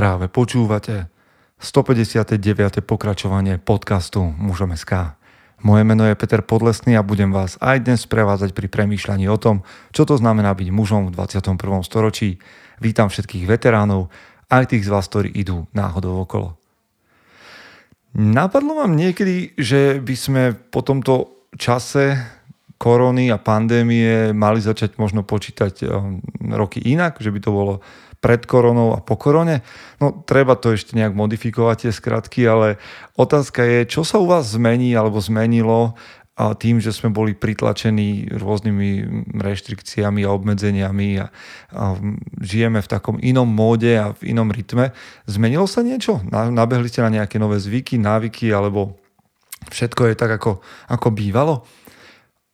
Práve počúvate 159. pokračovanie podcastu Mužom.sk. Moje meno je Peter Podlesný a budem vás aj dnes prevádzať pri premýšľaní o tom, čo to znamená byť mužom v 21. storočí. Vítam všetkých veteránov, aj tých z vás, ktorí idú náhodou okolo. Napadlo vám niekedy, že by sme po tomto čase korony a pandémie mali začať možno počítať roky inak, že by to bolo pred koronou a po korone? No treba to ešte nejak modifikovať tie skratky, ale otázka je, čo sa u vás zmení alebo zmenilo tým, že sme boli pritlačení rôznymi reštrikciami a obmedzeniami a žijeme v takom inom móde a v inom rytme. Zmenilo sa niečo? Nabehli ste na nejaké nové zvyky, návyky alebo všetko je tak, ako bývalo?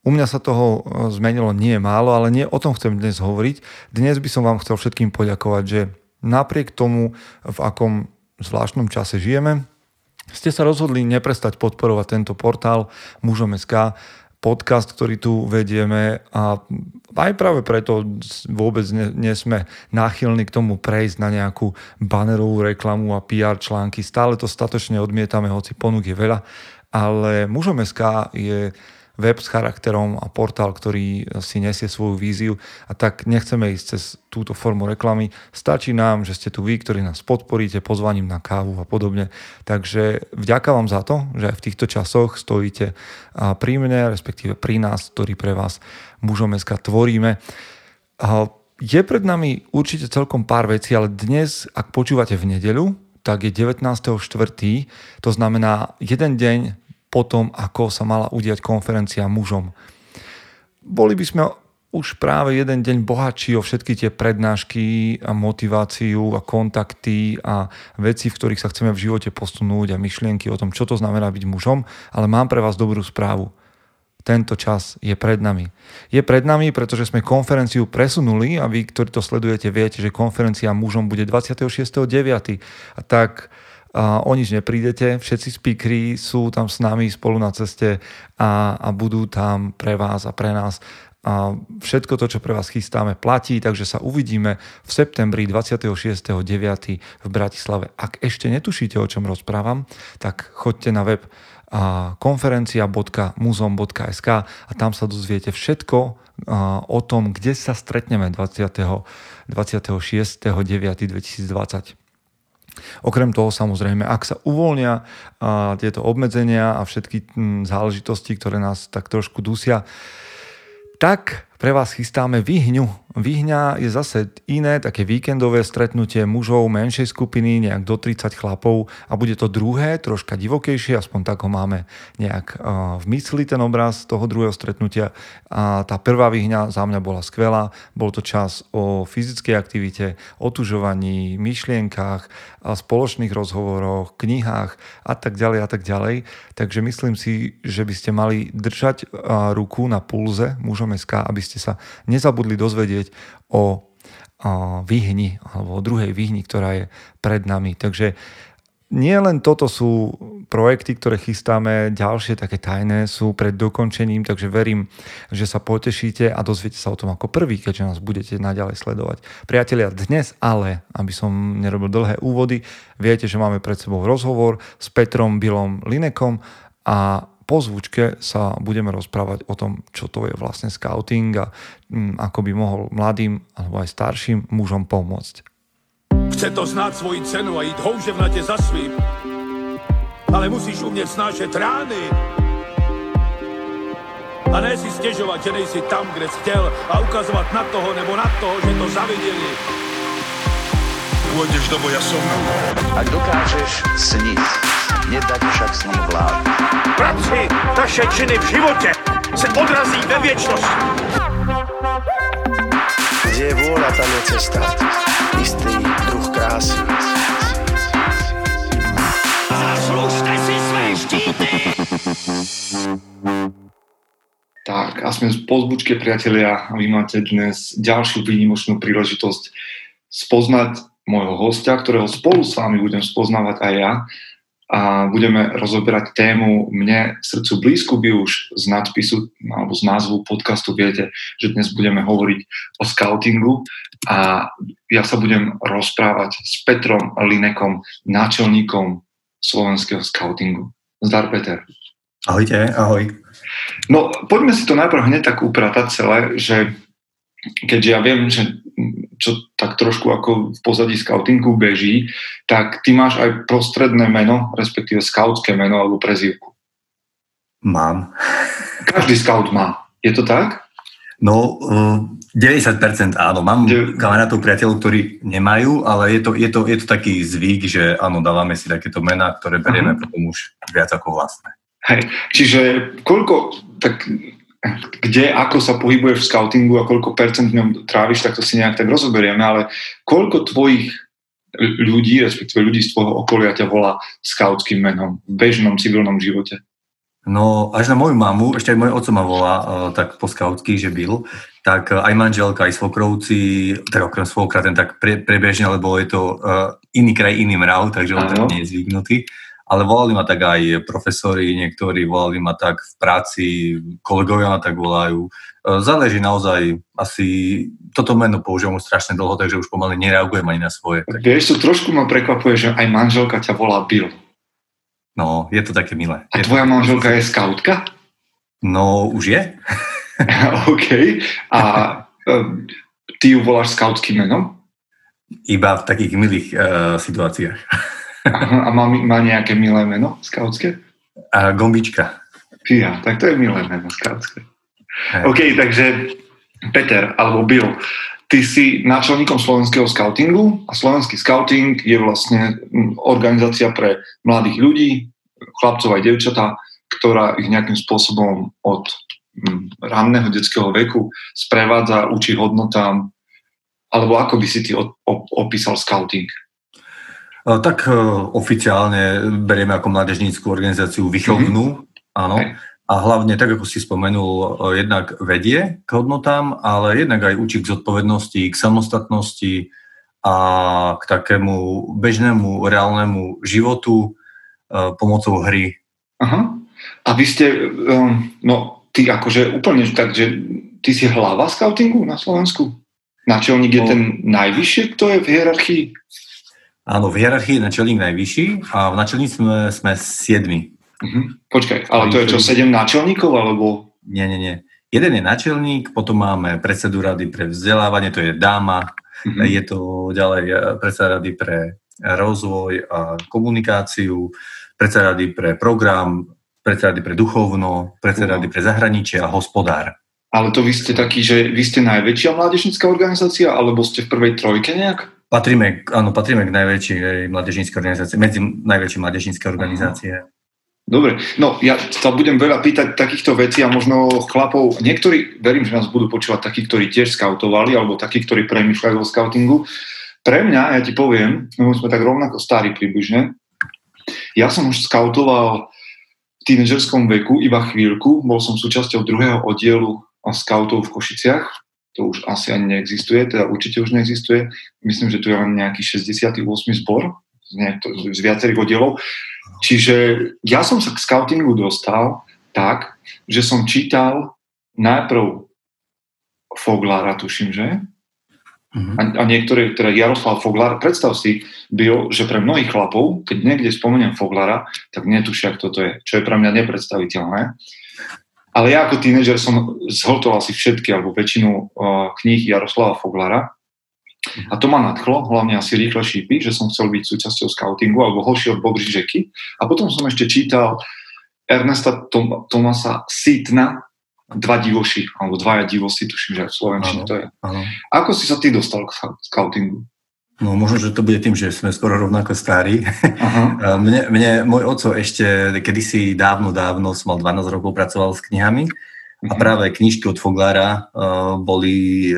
U mňa sa toho zmenilo nie málo, ale nie o tom chcem dnes hovoriť. Dnes by som vám chcel všetkým poďakovať, že napriek tomu, v akom zvláštnom čase žijeme, ste sa rozhodli neprestať podporovať tento portál Mužom.sk, podcast, ktorý tu vedieme, a aj práve preto vôbec nie sme náchylní k tomu prejsť na nejakú banerovú reklamu a PR články. Stále to statočne odmietame, hoci ponúk je veľa, ale Mužom.sk je web s charakterom a portál, ktorý si nesie svoju víziu, a tak nechceme ísť cez túto formu reklamy. Stačí nám, že ste tu vy, ktorí nás podporíte pozvaním na kávu a podobne. Takže vďaka vám za to, že aj v týchto časoch stojíte pri mne, respektíve pri nás, ktorí pre vás Mužom.sk tvoríme. Je pred nami určite celkom pár vecí, ale dnes, ak počúvate v nedeľu, tak je 19.4., to znamená jeden deň o tom, ako sa mala udiať konferencia mužom. Boli by sme už práve jeden deň bohatší o všetky tie prednášky a motiváciu a kontakty a veci, v ktorých sa chceme v živote posunúť, a myšlienky o tom, čo to znamená byť mužom, ale mám pre vás dobrú správu. Tento čas je pred nami. Je pred nami, pretože sme konferenciu presunuli, a vy, ktorí to sledujete, viete, že konferencia mužom bude 26.9. A tak o nič neprídete, všetci speakeri sú tam s nami spolu na ceste a budú tam pre vás a pre nás. A všetko to, čo pre vás chystáme, platí, takže sa uvidíme v septembri 26.9. v Bratislave. Ak ešte netušíte, o čom rozprávam, tak choďte na web konferencia.muzom.sk a tam sa dozviete všetko o tom, kde sa stretneme 26.9.2020. Okrem toho, samozrejme, ak sa uvoľnia tieto obmedzenia a všetky záležitosti, ktoré nás tak trošku dusia, tak pre vás chystáme Vyhňu. Vyhňa je zase iné, také víkendové stretnutie mužov menšej skupiny, nejak do 30 chlapov, a bude to druhé, troška divokejšie, aspoň tak ho máme nejak v mysli, ten obraz toho druhého stretnutia. A tá prvá Vyhňa za mňa bola skvelá, bol to čas o fyzickej aktivite, otužovaní, myšlienkách, spoločných rozhovoroch, knihách a tak ďalej a tak ďalej. Takže myslím si, že by ste mali držať ruku na pulze Mužom.sk, aby ste sa nezabudli dozvedieť o Vyhni, alebo o druhej Vyhni, ktorá je pred nami. Takže nie len toto sú projekty, ktoré chystáme, ďalšie také tajné sú pred dokončením, takže verím, že sa potešíte a dozviete sa o tom ako prvý, keďže nás budete naďalej sledovať. Priatelia, dnes ale, aby som nerobil dlhé úvody, viete, že máme pred sebou rozhovor s Petrom Billom Linekom a po zvučke sa budeme rozprávať o tom, čo to je vlastne skauting a ako by mohol mladým alebo aj starším mužom pomôcť. Chce to znáť svoji cenu a ísť houževnate za svým, ale musíš umieť snášať rány a ne si stiežovať, že nejsi tam, kde si chtěl, a ukazovať na toho nebo na toho, že to zavideli. Pôjdeš do boja som. Ak dokážeš sniť, nedať však sní vlád. Práci, taše činy v živote se odrazí ve viečnosť. Kde je vôľa, tam je cesta. Istý druh krásy. Zaslužte si své štíty! Tak, a sme po zbučke, priatelia, a vy máte dnes ďalšiu výnimočnú príležitosť spoznať môjho hostia, ktorého spolu s vami budem spoznávať aj ja. a budeme rozoberať tému mne srdcu blízku, by už z nadpisu alebo z názvu podcastu viete, že dnes budeme hovoriť o skautingu a ja sa budem rozprávať s Petrom Linekom, náčelníkom slovenského skautingu. Zdar, Peter. Ahojte, ahoj. No, poďme si to najprv hneď tak upratať celé, že keďže ja viem, že čo tak trošku ako v pozadí skautingu beží, tak ty máš aj prostredné meno, respektíve skautské meno alebo prezývku. Mám. Každý skaut má. Je to tak? No, 90% áno. Mám kamarátov, priateľov, ktorí nemajú, ale je to taký zvyk, že áno, dávame si takéto mená, ktoré berieme potom už viac ako vlastné. Hej. Čiže koľko... Tak, kde, ako sa pohybuješ v skautingu a koľko percent v ňom tráviš, tak to si nejak tak rozoberieme, ale koľko tvojich ľudí, respektíve ľudí z tvojho okolia ťa volá skautským menom v bežnom civilnom živote? No, až na moju mamu, ešte aj môj oco ma volá tak po skautsky, že byl, tak aj manželka, aj svokrovci, tak okrem svokra ten tak prebežne, lebo je to iný kraj, iný mrav, takže on tak nie je zvyknutý. Ale volali ma tak aj profesori, niektorí volali ma tak v práci, kolegovia ma tak volajú. Záleží naozaj, asi toto meno používam už strašne dlho, takže už pomaly nereagujem ani na svoje. Vieš, to trošku ma prekvapuje, že aj manželka ťa volá Bill. No, je to také milé. A tvoja manželka je skautka? No, už je. OK. A ty ju voláš skautským menom? Iba v takých milých situáciách. Aha, a má nejaké milé meno skautské? A Gombička. Ja, tak to je milé meno skautské. OK, takže Peter alebo Bill, ty si náčelníkom slovenského skautingu a slovenský skauting je vlastne organizácia pre mladých ľudí, chlapcov aj devčatá, ktorá ich nejakým spôsobom od ranného detského veku sprevádza, učí hodnotám, alebo ako by si ty opísal skauting? Tak oficiálne berieme ako mládežnícku organizáciu výchovnú, áno. Okay. A hlavne, tak ako si spomenul, jednak vedie k hodnotám, ale jednak aj učí k zodpovednosti, k samostatnosti a k takému bežnému, reálnemu životu pomocou hry. Aha. A vy ste, no ty akože úplne tak, že ty si hlava skautingu na Slovensku? Náčelník je ten najvyššie, kto je v hierarchii? Áno, v hierarchii je náčelník najvyšší a v náčelníctve sme 7. Počkaj, ale to je čo, 7 náčelníkov, alebo... Nie. Jeden je náčelník, potom máme predsedu rady pre vzdelávanie, to je dáma, je to ďalej predseda rady pre rozvoj a komunikáciu, predseda rady pre program, predseda rady pre duchovno, predseda rady pre zahraničie a hospodár. Ale to vy ste taký, že vy ste najväčšia mládežnícka organizácia, alebo ste v prvej trojke nejak? Patríme k najväčšej mládežníckej organizácii, medzi najväčšie mládežnícke organizácie. Dobre, no ja sa budem veľa pýtať takýchto vecí a možno chlapov, niektorí, verím, že nás budú počúvať takí, ktorí tiež skautovali, alebo takí, ktorí premýšľajú o skautingu. Pre mňa, ja ti poviem, my sme tak rovnako starí približne, ja som už skautoval v tínedžerskom veku iba chvíľku, bol som súčasťou druhého oddielu skautov v Košiciach, to už asi ani neexistuje, teda určite už neexistuje. Myslím, že tu je len nejaký 68. zbor z viacerých oddielov. Čiže ja som sa k skautingu dostal tak, že som čítal najprv Foglara, tuším, že? A niektoré, teda Jaroslav Foglar, predstav si, byl, že pre mnohých chlapov, keď niekde spomeniem Foglara, tak netušia, kto to je, čo je pre mňa nepredstaviteľné. Ale ja ako tínedžer som zhotol asi všetky alebo väčšinu kníh Jaroslava Foglara. A to ma nadchlo, hlavne asi Rýchle šípy, že som chcel byť súčasťou skautingu alebo Hoši od Bobřížeky. A potom som ešte čítal Ernesta Thomasa Setona Dva divoši, alebo Dvaja divosti, tuším, že aj v slovenčine to je. Áno. Ako si sa ty dostal k skautingu? No možno, že to bude tým, že sme skoro rovnako starí. Mne môj oco ešte kedysi dávno, som mal 12 rokov, pracoval s knihami a práve knižky od Foglara boli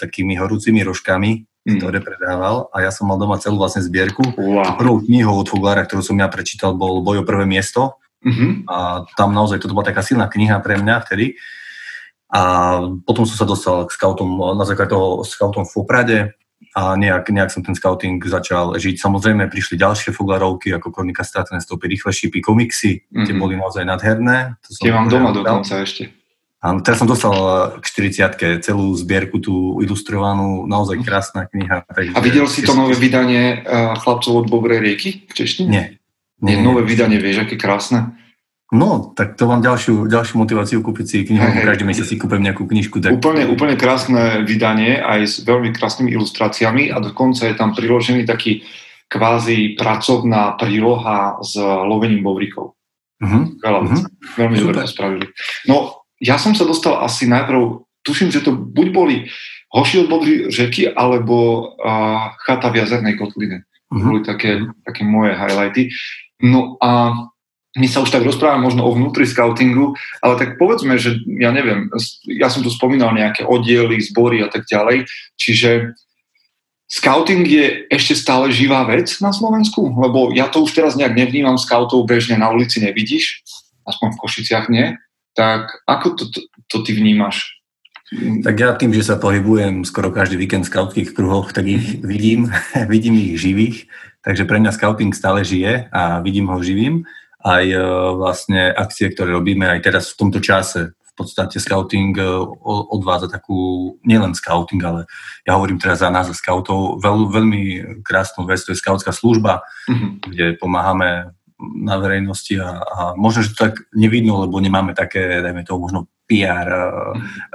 takými horúcimi rožkami, ktoré predával a ja som mal doma celú vlastne zbierku. Wow. Prvou knihou od Foglara, ktorú som ja prečítal, bol Boj o prvé miesto a tam naozaj toto bola taká silná kniha pre mňa vtedy. A potom som sa dostal k skautom na základe toho skautom v Poprade. A a nejak som ten skauting začal žiť. Samozrejme, prišli ďalšie foglarovky, ako Kornika stratené stopy, rýchle šípy, komiksy, tie boli naozaj nadherné. Tie mám doma dokonca ešte. Áno, teraz som dostal k 40-ke celú zbierku tú ilustrovanú, naozaj krásna kniha. Takže... A videl si to nové vydanie Chlapcov od Bobrej rieky v češtine? Nie. Nové vydanie, vieš, aké krásne. No, tak to mám ďalšiu motiváciu kúpiť si knihu. Každý mesiac si kúpim nejakú knižku. Tak... Úplne krásne vydanie, aj s veľmi krásnymi ilustráciami a dokonca je tam priložený taký kvázi pracovná príloha s lovením bobrikov. Veľmi dobre to spravili. No, ja som sa dostal asi najprv, tuším, že to buď boli Hoši od Bobry řeky, alebo Chata v jazernej kotline. Boli také moje highlighty. No a my sa už tak rozprávame možno o vnútri skautingu, ale tak povedzme, že ja neviem, ja som tu spomínal nejaké oddiely, zbory a tak ďalej, čiže skauting je ešte stále živá vec na Slovensku, lebo ja to už teraz nejak nevnímam, skautov bežne na ulici nevidíš, aspoň v Košiciach nie, tak ako to ty vnímaš? Tak ja tým, že sa pohybujem skoro každý víkend v skautských kruhoch, tak ich vidím ich živých, takže pre mňa skauting stále žije a vidím ho živým. Aj vlastne akcie, ktoré robíme aj teraz v tomto čase. V podstate skauting odvádza takú, nielen skauting, ale ja hovorím teraz za nás, za skautov, veľmi krásnu vec, to je skautská služba, kde pomáhame na verejnosti a možno, že to tak nevidno, lebo nemáme také, dajme to možno PR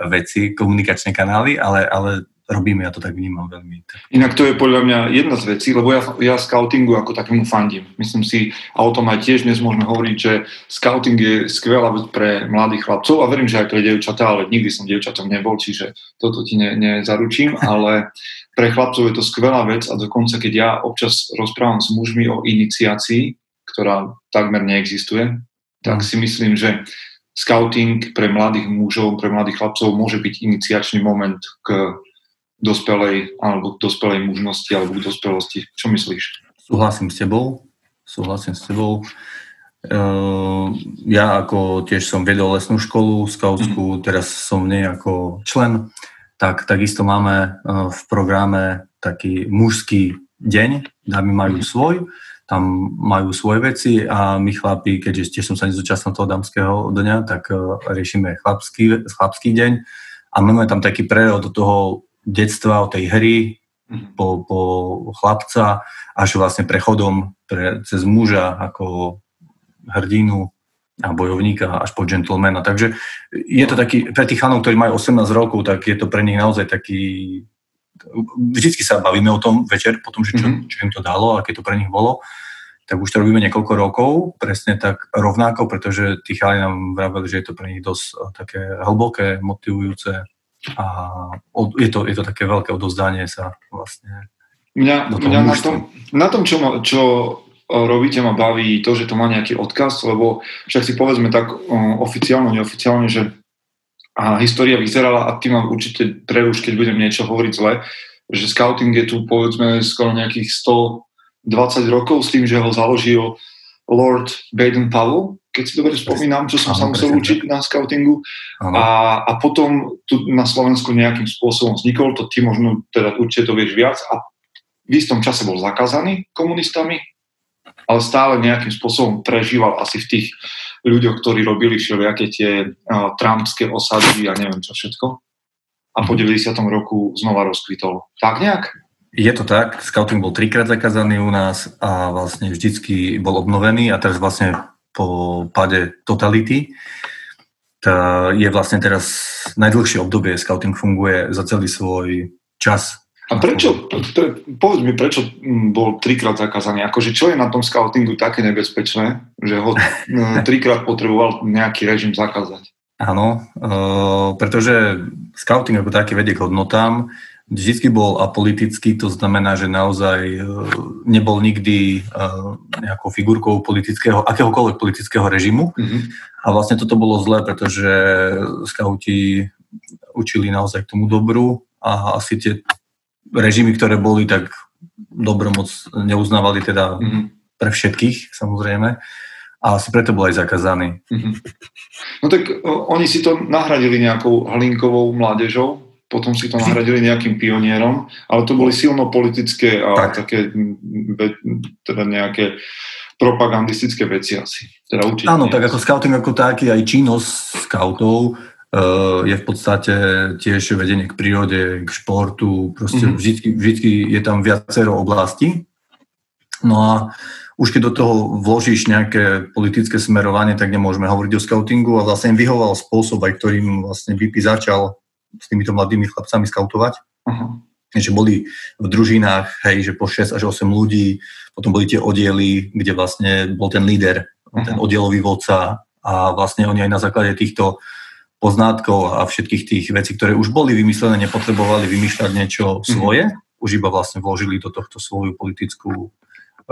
veci, komunikačné kanály, ale robíme, ja to tak vnímam veľmi. Inak to je podľa mňa jedna z vecí, lebo ja skautingu ako takému fandím. Myslím si, a o tom aj tiež dnes môžeme hovoriť, že skauting je skvelá vec pre mladých chlapcov a verím, že aj pre dievčatá, ale nikdy som dievčatom nebol, čiže toto ti nezaručím, ale pre chlapcov je to skvelá vec a dokonca, keď ja občas rozprávam s mužmi o iniciácii, ktorá takmer neexistuje, tak si myslím, že skauting pre mladých mužov, pre mladých chlapcov môže byť iniciačný moment k dospelej alebo dospelej mužnosti alebo dospelosti. Čo myslíš? Súhlasím s tebou. Ja ako tiež som viedol lesnú školu skautskú, teraz som v nej ako člen, tak takisto máme v programe taký mužský deň, dámy majú svoj, tam majú svoje veci a my chlapi, keďže tiež som sa nezúčastnil toho dámskeho dňa, tak riešime chlapský deň a máme tam taký prerod do toho detstva, od tej hry po chlapca až vlastne prechodom cez muža ako hrdinu a bojovníka až po gentlemana. Takže je to taký, pre tých chalnov, ktorí majú 18 rokov, tak je to pre nich naozaj taký, vždycky sa bavíme o tom večer, potom, že čo im to dalo, aké to pre nich bolo, tak už to robíme niekoľko rokov, presne tak rovnako, pretože tí chalni nám vraveli, že je to pre nich dosť také hlboké, motivujúce a je to také veľké odovzdanie sa vlastne. Mňa na tom čo robíte, ma baví to, že to má nejaký odkaz, lebo však si povedzme tak oficiálne, neoficiálne, že história vyzerala, a tým mám určite preruš, keď budem niečo hovoriť zle, že skauting je tu povedzme skoro nejakých 120 rokov s tým, že ho založil Lord Baden-Powell, keď si dobre spomínam, čo som sa musel učiť na skautingu. A potom tu na Slovensku nejakým spôsobom vznikol, to ty možno teda určite to vieš viac, a v istom čase bol zakázaný komunistami, ale stále nejakým spôsobom prežíval asi v tých ľuďoch, ktorí robili všelijaké tie trampské osady a neviem čo všetko. A po 90. roku znova rozkvitol. Tak nejak? Je to tak, skauting bol 3-krát zakázaný u nás a vlastne vždycky bol obnovený a teraz vlastne po páde totality. Tá je vlastne teraz najdlhšie obdobie, skauting funguje za celý svoj čas. A prečo, povedz mi, prečo bol 3-krát zakázaný? Akože čo je na tom skautingu také nebezpečné, že ho 3-krát potreboval nejaký režim zakázať? Áno, pretože skauting ako taký vedie k hodnotám. Vždycky bol apolitický, to znamená, že naozaj nebol nikdy nejakou figurkou akéhokoľvek politického režimu. A vlastne toto bolo zlé, pretože skauti učili naozaj k tomu dobru a asi tie režimy, ktoré boli, tak dobro moc neuznávali teda pre všetkých, samozrejme. A asi preto bol aj zakázaný. No tak oni si to nahradili nejakou hlinkovou mládežou, potom si to nahradili nejakým pionierom, ale to boli silno politické a také teda nejaké propagandistické veci asi. Teda určite áno, nie. Tak ako skauting ako taký, aj činnosť skautov je v podstate tiež vedenie k prírode, k športu, proste vždy je tam viacero oblastí. No a už keď do toho vložíš nejaké politické smerovanie, tak nemôžeme hovoriť o skautingu a vlastne im vyhoval spôsob, aj ktorým vlastne VP začal s týmito mladými chlapcami skautovať. Že boli v družinách, hej, že po 6 až 8 ľudí, potom boli tie oddiely, kde vlastne bol ten líder, ten oddielový vodca a vlastne oni aj na základe týchto poznátkov a všetkých tých vecí, ktoré už boli vymyslené, nepotrebovali vymýšľať niečo svoje, už iba vlastne vložili do tohto svoju politickú...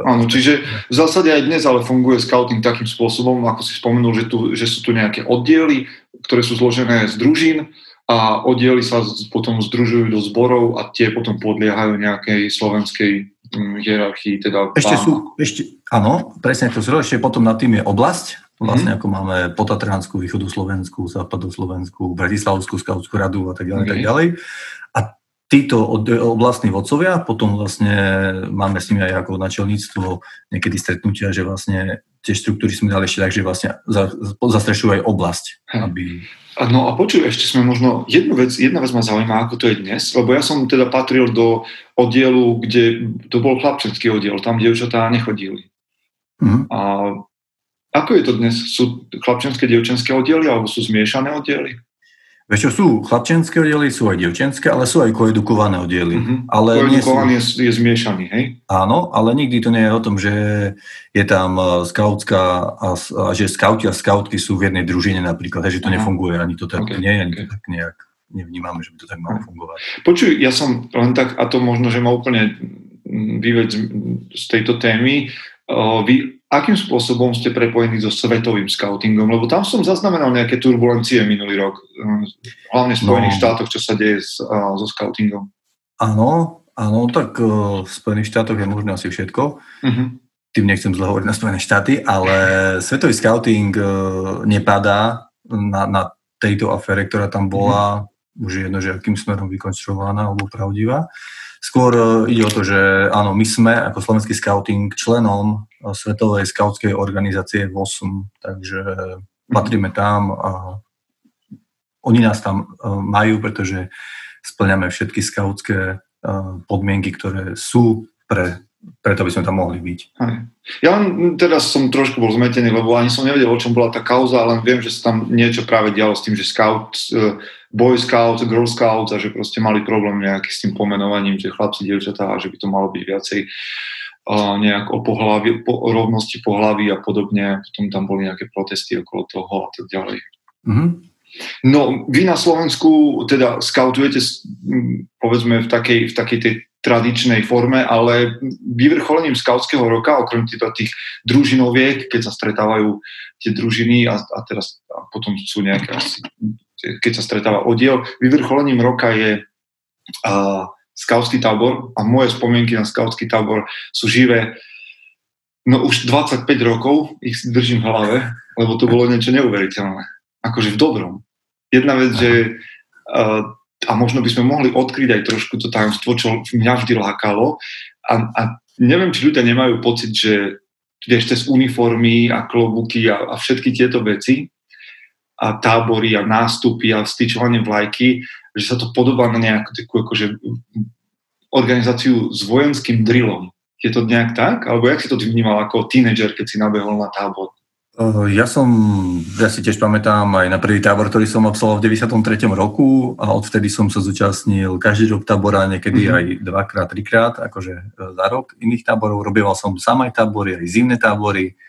Áno, čiže v zásade aj dnes ale funguje skauting takým spôsobom, ako si spomenul, že sú tu nejaké oddiely, ktoré sú zložené z družín a oddiely sa potom združujú do zborov a tie potom podliehajú nejakej slovenskej hierarchii. Teda áno, presne to zrovna, ešte potom nad tým je oblasť, vlastne ako máme Potatranskú, Východoslovenskú, Západoslovenskú, Bratislavskú skautskú radu a tak ďalej, tak ďalej. A títo oblastní vodcovia, potom vlastne máme s nimi aj ako načelníctvo niekedy stretnutia, že vlastne tie štruktúry sme dali ešte tak, že vlastne zastrešujú aj oblasť. Aby... No a počuj, ešte sme možno... Jedna vec ma zaujíma, ako to je dnes, lebo ja som teda patril do oddielu, kde to bol chlapčenský oddiel, tam dievčatá nechodili. A ako je to dnes? Sú chlapčenské, dievčenské oddiely alebo sú zmiešané oddiely? Vieš čo, sú chlapčenské oddiely, sú aj dievčenské, ale sú aj koedukované oddiely. Koedukovaný je zmiešaný, hej? Áno, ale nikdy to nie je o tom, že je tam skautská a že skauti a skautky sú v jednej družine napríklad, hej, že to nefunguje, ani to tak nie, ani to tak nejak nevnímame, že by to tak malo fungovať. Počuj, ja som len tak, a to možno, že ma úplne vyvedz z tejto témy, vy akým spôsobom ste prepojení so svetovým skautingom? Lebo tam som zaznamenal nejaké turbulencie minulý rok, hlavne v Spojených štátoch, čo sa deje so skautingom. Áno, tak v Spojených štátoch je možné asi všetko. Tým nechcem zle hovoriť na Spojené štáty, ale svetový skauting nepadá na tejto afére, ktorá tam bola, už je jedno, že akým smerom vykonštruovaná alebo pravdivá. Skôr ide o to, že áno, my sme ako slovenský skauting členom Svetovej skautskej organizácie WOSM, takže patríme tam a oni nás tam majú, pretože splňame všetky skautské podmienky, ktoré sú preto, aby sme tam mohli byť. Ja teraz som trošku bol zmetený, lebo ani som nevedel, o čom bola tá kauza, ale viem, že sa tam niečo práve dialo s tým, že scout... Boy Scouts, Girl Scouts a že proste mali problém nejaký s tým pomenovaním, že chlapci, dievčatá a že by to malo byť viacej nejak o rovnosti pohlaví a podobne. Potom tam boli nejaké protesty okolo toho a tak ďalej. No, vy na Slovensku teda skautujete povedzme v takej tej tradičnej forme, ale vyvrcholením skautského roka, okrem tých družinoviek, keď sa stretávajú tie družiny a potom sú nejaké asi... keď sa stretáva oddiel. Vyvrcholením roka je skautský tábor a moje spomienky na skautský tábor sú živé. No už 25 rokov ich držím v hlave, lebo to bolo niečo neuveriteľné. Akože v dobrom. Jedna vec, že a možno by sme mohli odkryť aj trošku to tajomstvo, čo mňa vždy lákalo a neviem, či ľudia nemajú pocit, že vieš, cez uniformy a klobúky a všetky tieto veci a tábory a nástupy a vstyčovanie vlajky, že sa to podobá na nejakú takú akože organizáciu s vojenským drillom. Je to nejak tak? Alebo jak si to vnímal ako tínedžer, keď si nabehol na tábor? Ja si tiež pamätám aj na prvý tábor, ktorý som absolvoval v 93. roku a odvtedy som sa zúčastnil každý rok tábora, niekedy aj dvakrát, trikrát, akože za rok iných táborov. Robieval som sám aj tábory, aj zimné tábory.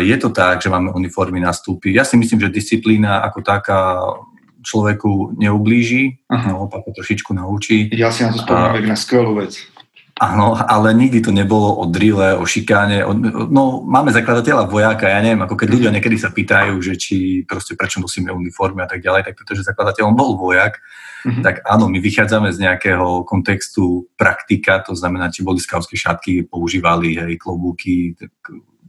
Je to tak, že máme uniformy na stúpy. Ja si myslím, že disciplína ako taká človeku neublíži, naopak trošičku naučí. Ja si na to spomínam na skvelú vec. Áno, ale nikdy to nebolo o drille, o šikáne. No, máme zakladateľa vojaka, ja neviem, ako keď ľudia niekedy sa pýtajú, že či proste prečo musíme uniformy a tak ďalej, tak pretože zakladateľom bol vojak, tak áno, my vychádzame z nejakého kontextu praktika, to znamená, či boli skautské šatky, používali aj klobúky,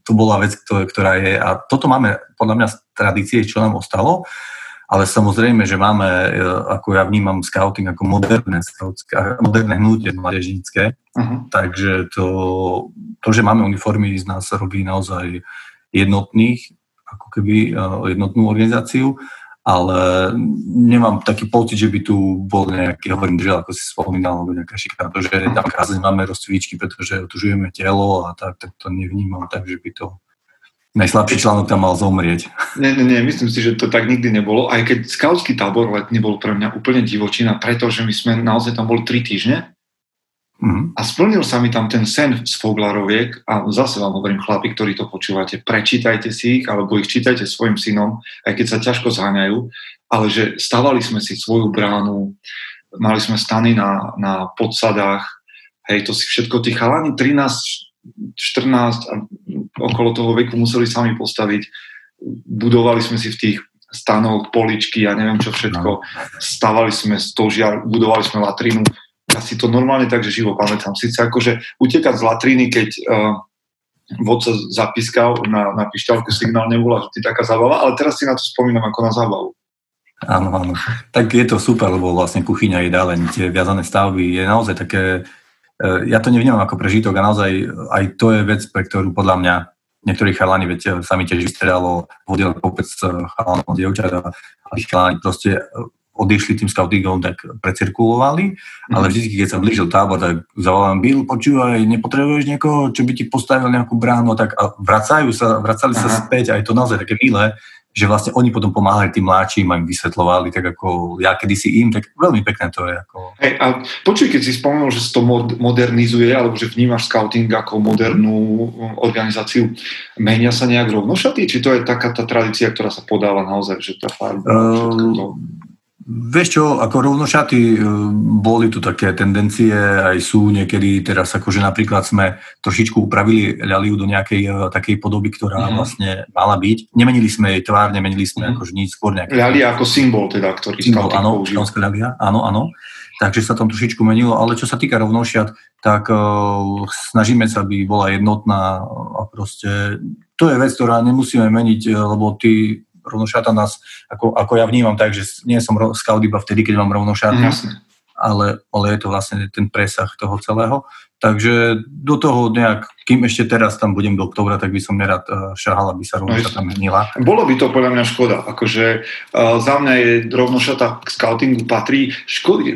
to bola vec, ktorá je... A toto máme, podľa mňa, z tradície, čo nám ostalo. Ale samozrejme, že máme, ako ja vnímam skauting ako moderné hnutie mládežnícke, takže to, že máme uniformy, z nás sa robí naozaj jednotných, ako keby jednotnú organizáciu, ale nemám taký pocit, že by tu bol nejaký, hovorím, držel, ako si spomínal, alebo nejaká šikána, že tam krásne máme rozcvičky, pretože otužujeme telo a tak to nevnímam, takže by to najslabší článok tam mal zomrieť. Nie, myslím si, že to tak nikdy nebolo, aj keď skautský tábor letný bol pre mňa úplne divočina, pretože my sme naozaj tam boli 3 týždne a splnil sa mi tam ten sen z Foglaroviek a zase vám hovorím, chlapi, ktorí to počúvate, prečítajte si ich alebo ich čítajte svojim synom, aj keď sa ťažko zháňajú, ale že stavali sme si svoju bránu, mali sme stany na podsadách, hej, to si všetko tí chalani 13, 14 a okolo toho veku museli sami postaviť. Budovali sme si v tých stanoch poličky a neviem čo všetko. Stavali sme stožiar, budovali sme latrinu. Ja si to normálne tak, že živo pamätám. Sice akože utekať z latriny, keď vodca zapískal na pišťalku signál, nebola vždy taká zábava, ale teraz si na to spomínam ako na zábavu. Áno. Tak je to super, lebo vlastne kuchyňa, jedáleň, tie viazané stavby je naozaj také. Ja to nevnímam ako prežitok a naozaj aj to je vec, pre ktorú podľa mňa niektorí chalani, viete, sa mi tiež vystredalo vodiel kopec chalanov a dievčat a ich chalani proste odišli tým skautingom, tak precirkulovali, ale vždy, keď sa blížil tábor, tak zavolám Bill, počúvaj, nepotrebuješ niekoho, čo by ti postavil nejakú bránu a vracali sa späť a je to naozaj také milé, že vlastne oni potom pomáhali tým mladším a im vysvetľovali, tak ako ja kedysi im, tak veľmi pekné to je. Ako. Hej, a počuj, keď si spomenul, že si to modernizuje, alebo že vnímaš skauting ako modernú organizáciu, menia sa nejak rovnošatí? Či to je taká tá tradícia, ktorá sa podáva naozaj, že tá farba, všetko to. Vieš čo, ako rovnošaty boli tu také tendencie, aj sú niekedy teraz akože napríklad sme trošičku upravili ľaliu do nejakej takej podoby, ktorá vlastne mala byť. Nemenili sme jej tvár, nemenili sme akože nič skôr nejaké. Ľalia ako symbol teda, ktorý skauting použil. Áno, ľalia, áno. Takže sa tam trošičku menilo, ale čo sa týka rovnošiat, tak snažíme sa, aby bola jednotná a proste to je vec, ktorá nemusíme meniť, lebo ty rovnošata nás, ako ja vnímam tak, že nie som skaut iba vtedy, keď mám rovnošatný, ale je to vlastne ten presah toho celého. Takže do toho nejak, kým ešte teraz tam budem do októbra, tak by som nerad šahal, aby sa rovnošata menila. Bolo by to podľa mňa škoda, akože za mňa je rovnošata k skautingu patrí.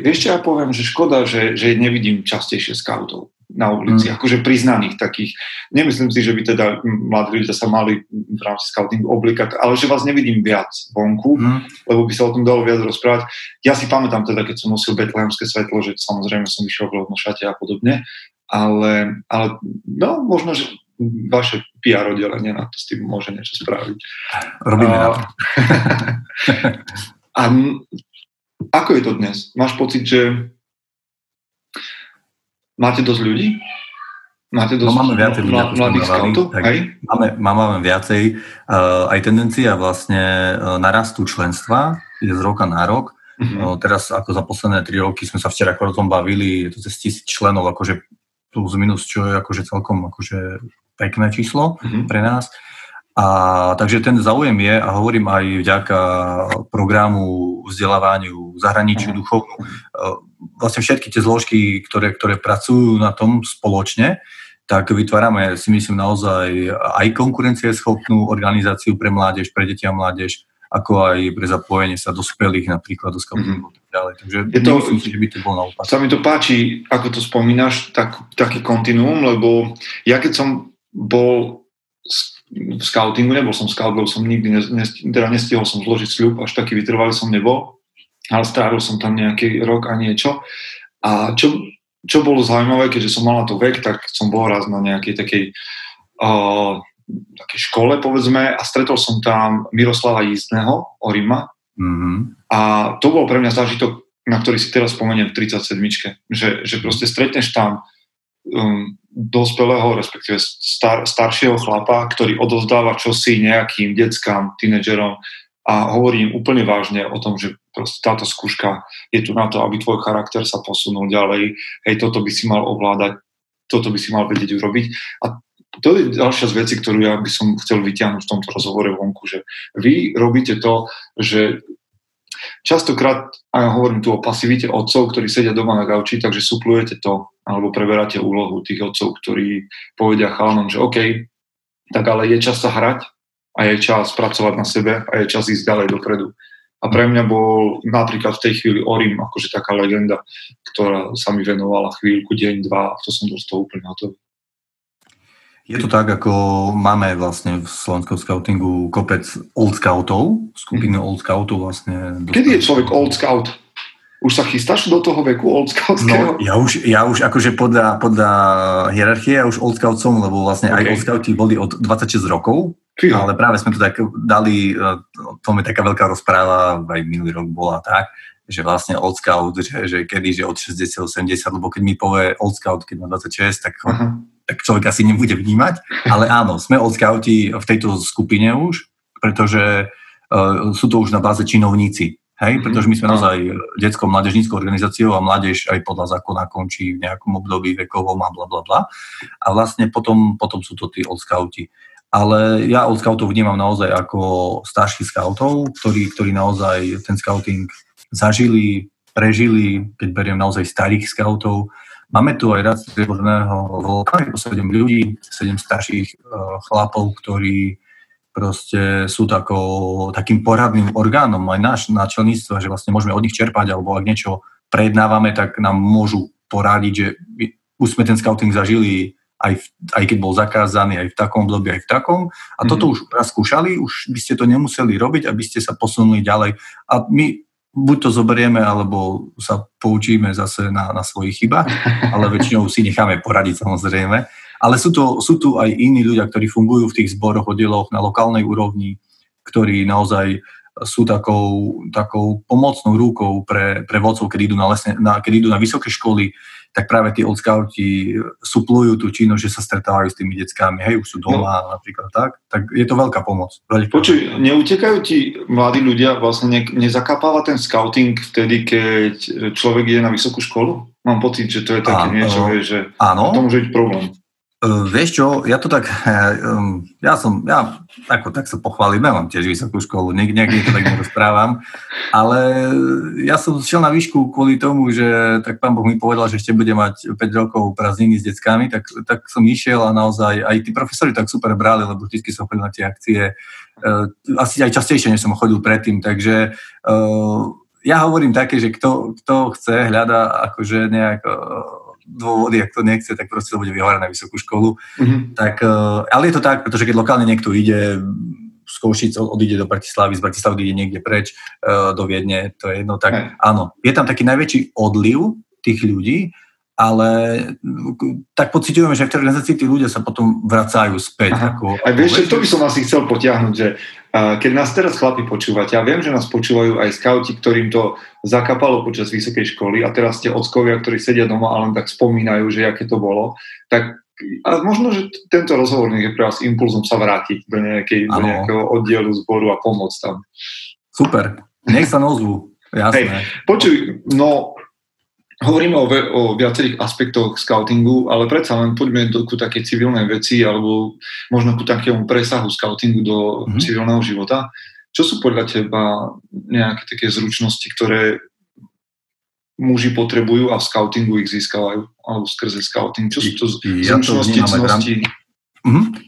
Ešte ja poviem, že škoda, že nevidím častejšie skautov na ulici, akože priznaných takých. Nemyslím si, že by teda mladí ľudia sa mali v rámci skautingu oblikať, ale že vás nevidím viac vonku, lebo by sa o tom dalo viac rozprávať. Ja si pamätám teda, keď som nosil betlehemské svetlo, že samozrejme som išiel v rovnošate a podobne, ale no, možno, že vaše PR oddelenie na to s tým môže niečo spraviť. Robíme na to. A ako je to dnes? Máš pocit, že máte dosť ľudí? Máte dosť mladých skautov? Máme viacej. Aj tendencia vlastne narastu členstva je z roka na rok. Teraz ako za posledné 3 roky sme sa včera o tom bavili, je to cez 1000 členov, akože plus minus, čo je akože celkom akože pekné číslo pre nás. A takže ten záujem je, a hovorím aj vďaka programu vzdelávaniu zahraničiu duchovnú, vlastne všetky tie zložky, ktoré pracujú na tom spoločne, tak vytvárame, si myslím, naozaj aj konkurencieschopnú organizáciu pre mládež, pre deti a mládež, ako aj pre zapojenie sa dospelých napríklad do skautingu a tak ďalej. Takže myslím si, že by to bolo naopak. Sa mi to páči, ako to spomínaš, taký kontinuum, lebo ja keď som bol v skautingu, nebol som skaut, lebo som nikdy nestihol som zložiť sľub, až taký vytrvalý som nebol, ale strávil som tam nejaký rok a niečo. A čo bolo zaujímavé, keďže som mal na to vek, tak som bol raz na nejakej takej také škole, povedzme, a stretol som tam Miroslava Jízdného, Orima. A to bol pre mňa zážitok, na ktorý si teraz spomeniem v 37-čke. Že proste stretneš tam dospelého, respektíve staršieho chlapa, ktorý odovzdáva čosi nejakým deckám, tínedžerom a hovorí im úplne vážne o tom, že proste táto skúška je tu na to, aby tvoj charakter sa posunul ďalej. Hej, toto by si mal ovládať, toto by si mal vedieť urobiť. A to je ďalšia z vecí, ktorú ja by som chcel vyťahnuť v tomto rozhovore vonku, že vy robíte to, že Častokrát, a hovorím tu o pasivite otcov, ktorí sedia doma na gauči, takže suplujete to, alebo preberáte úlohu tých otcov, ktorí povedia chalanom, že OK, tak ale je čas sa hrať a je čas pracovať na sebe a je čas ísť ďalej dopredu. A pre mňa bol napríklad v tej chvíli Orim akože taká legenda, ktorá sa mi venovala chvíľku, deň, dva, a to som bol z toho úplne hotový. Je to tak, ako máme vlastne v slovenskom skautingu kopec old scoutov, skupinu old scoutov vlastne. Kedy je človek old scout? Už sa chystáš do toho veku old scoutského? No, ja už akože podľa hierarchie, ja už old scout som, lebo vlastne okay. Aj old scouti boli od 26 rokov, ale práve sme to tak dali, to je taká veľká rozpráva, aj minulý rok bola tak, že vlastne old scout, že kedy, že od 60-70, lebo keď mi povie old scout, keď má 26, tak... Aha. Tak človek asi nebude vnímať, ale áno, sme old scouti v tejto skupine už, pretože sú to už na báze činovníci, hej? Pretože my sme naozaj detskou mládežníckou organizáciou a mládež aj podľa zákona končí v nejakom období vekovom a blablabla. A vlastne potom sú to tí old scouti. Ale ja old scoutov vnímam naozaj ako starších scoutov, ktorí naozaj ten scouting zažili, prežili, keď beriem naozaj starých scoutov. Máme tu aj rád strieborného vlka, 7 ľudí, 7 starších chlapov, ktorí proste sú takým poradným orgánom aj náčelníctva, že vlastne môžeme od nich čerpať, alebo ak niečo prejednávame, tak nám môžu poradiť, že už sme ten scouting zažili, aj keď bol zakázaný, aj v takom období, aj v takom. A toto už raz skúšali, už by ste to nemuseli robiť, aby ste sa posunuli ďalej. A my... buď to zoberieme, alebo sa poučíme zase na svojich chybách, ale väčšinou si necháme poradiť samozrejme. Ale sú tu aj iní ľudia, ktorí fungujú v tých zboroch, oddieloch na lokálnej úrovni, ktorí naozaj sú takou pomocnou rúkou pre vodcov, keď idú na vysoké školy, tak práve tí old scouti suplujú tú činnosť, že sa stretávajú s tými deckami, hej, už sú doma napríklad tak. Tak je to veľká pomoc. Počuj, neutekajú ti mladí ľudia, vlastne nezakápáva ten scouting vtedy, keď človek ide na vysokú školu? Mám pocit, že to je také niečo, že to môže byť problém. Vieš čo, ja ako tak sa pochválim, ja mám tiež vysokú školu, niekde to tak nerozprávam, ale ja som šiel na výšku kvôli tomu, že tak pán Boh mi povedal, že ešte bude mať 5 rokov prázdniny s deckami, tak som išiel a naozaj aj tí profesori tak super brali, lebo vždy som chodil na tie akcie, asi aj častejšie, než som chodil predtým, takže... Ja hovorím také, že kto chce, hľada akože nejak... dôvody, ak to nechce, tak proste to bude vyhovárať na vysokú školu. Tak, ale je to tak, pretože keď lokálne niekto ide z Košic, odíde do Bratislavy, z Bratislavy ide niekde preč, do Viedne, to je jedno, tak áno. Je tam taký najväčší odliv tých ľudí, ale tak pociťujeme, že v tej organizácii tí ľudia sa potom vracajú späť. A vieš, to by som asi chcel potiahnuť, že keď nás teraz chlapi počúvať, ja viem, že nás počúvajú aj skauti, ktorým to zakapalo počas vysokej školy a teraz tie ockovia, ktorí sedia doma a len tak spomínajú, že aké to bolo, tak a možno, že tento rozhovor je pre vás impulzom sa vrátiť do nejakého oddielu, zboru a pomôcť tam. Super, nech sa nozvu. Jasné. Hej, počuj, hovoríme o viacerých aspektoch skautingu, ale predsa len poďme ku takej civilnej veci alebo možno ku takému presahu skautingu do civilného života. Čo sú podľa teba nejaké také zručnosti, ktoré muži potrebujú a v skautingu ich získavajú alebo skrze skauting? Čo sú to zručnosti, cnosti?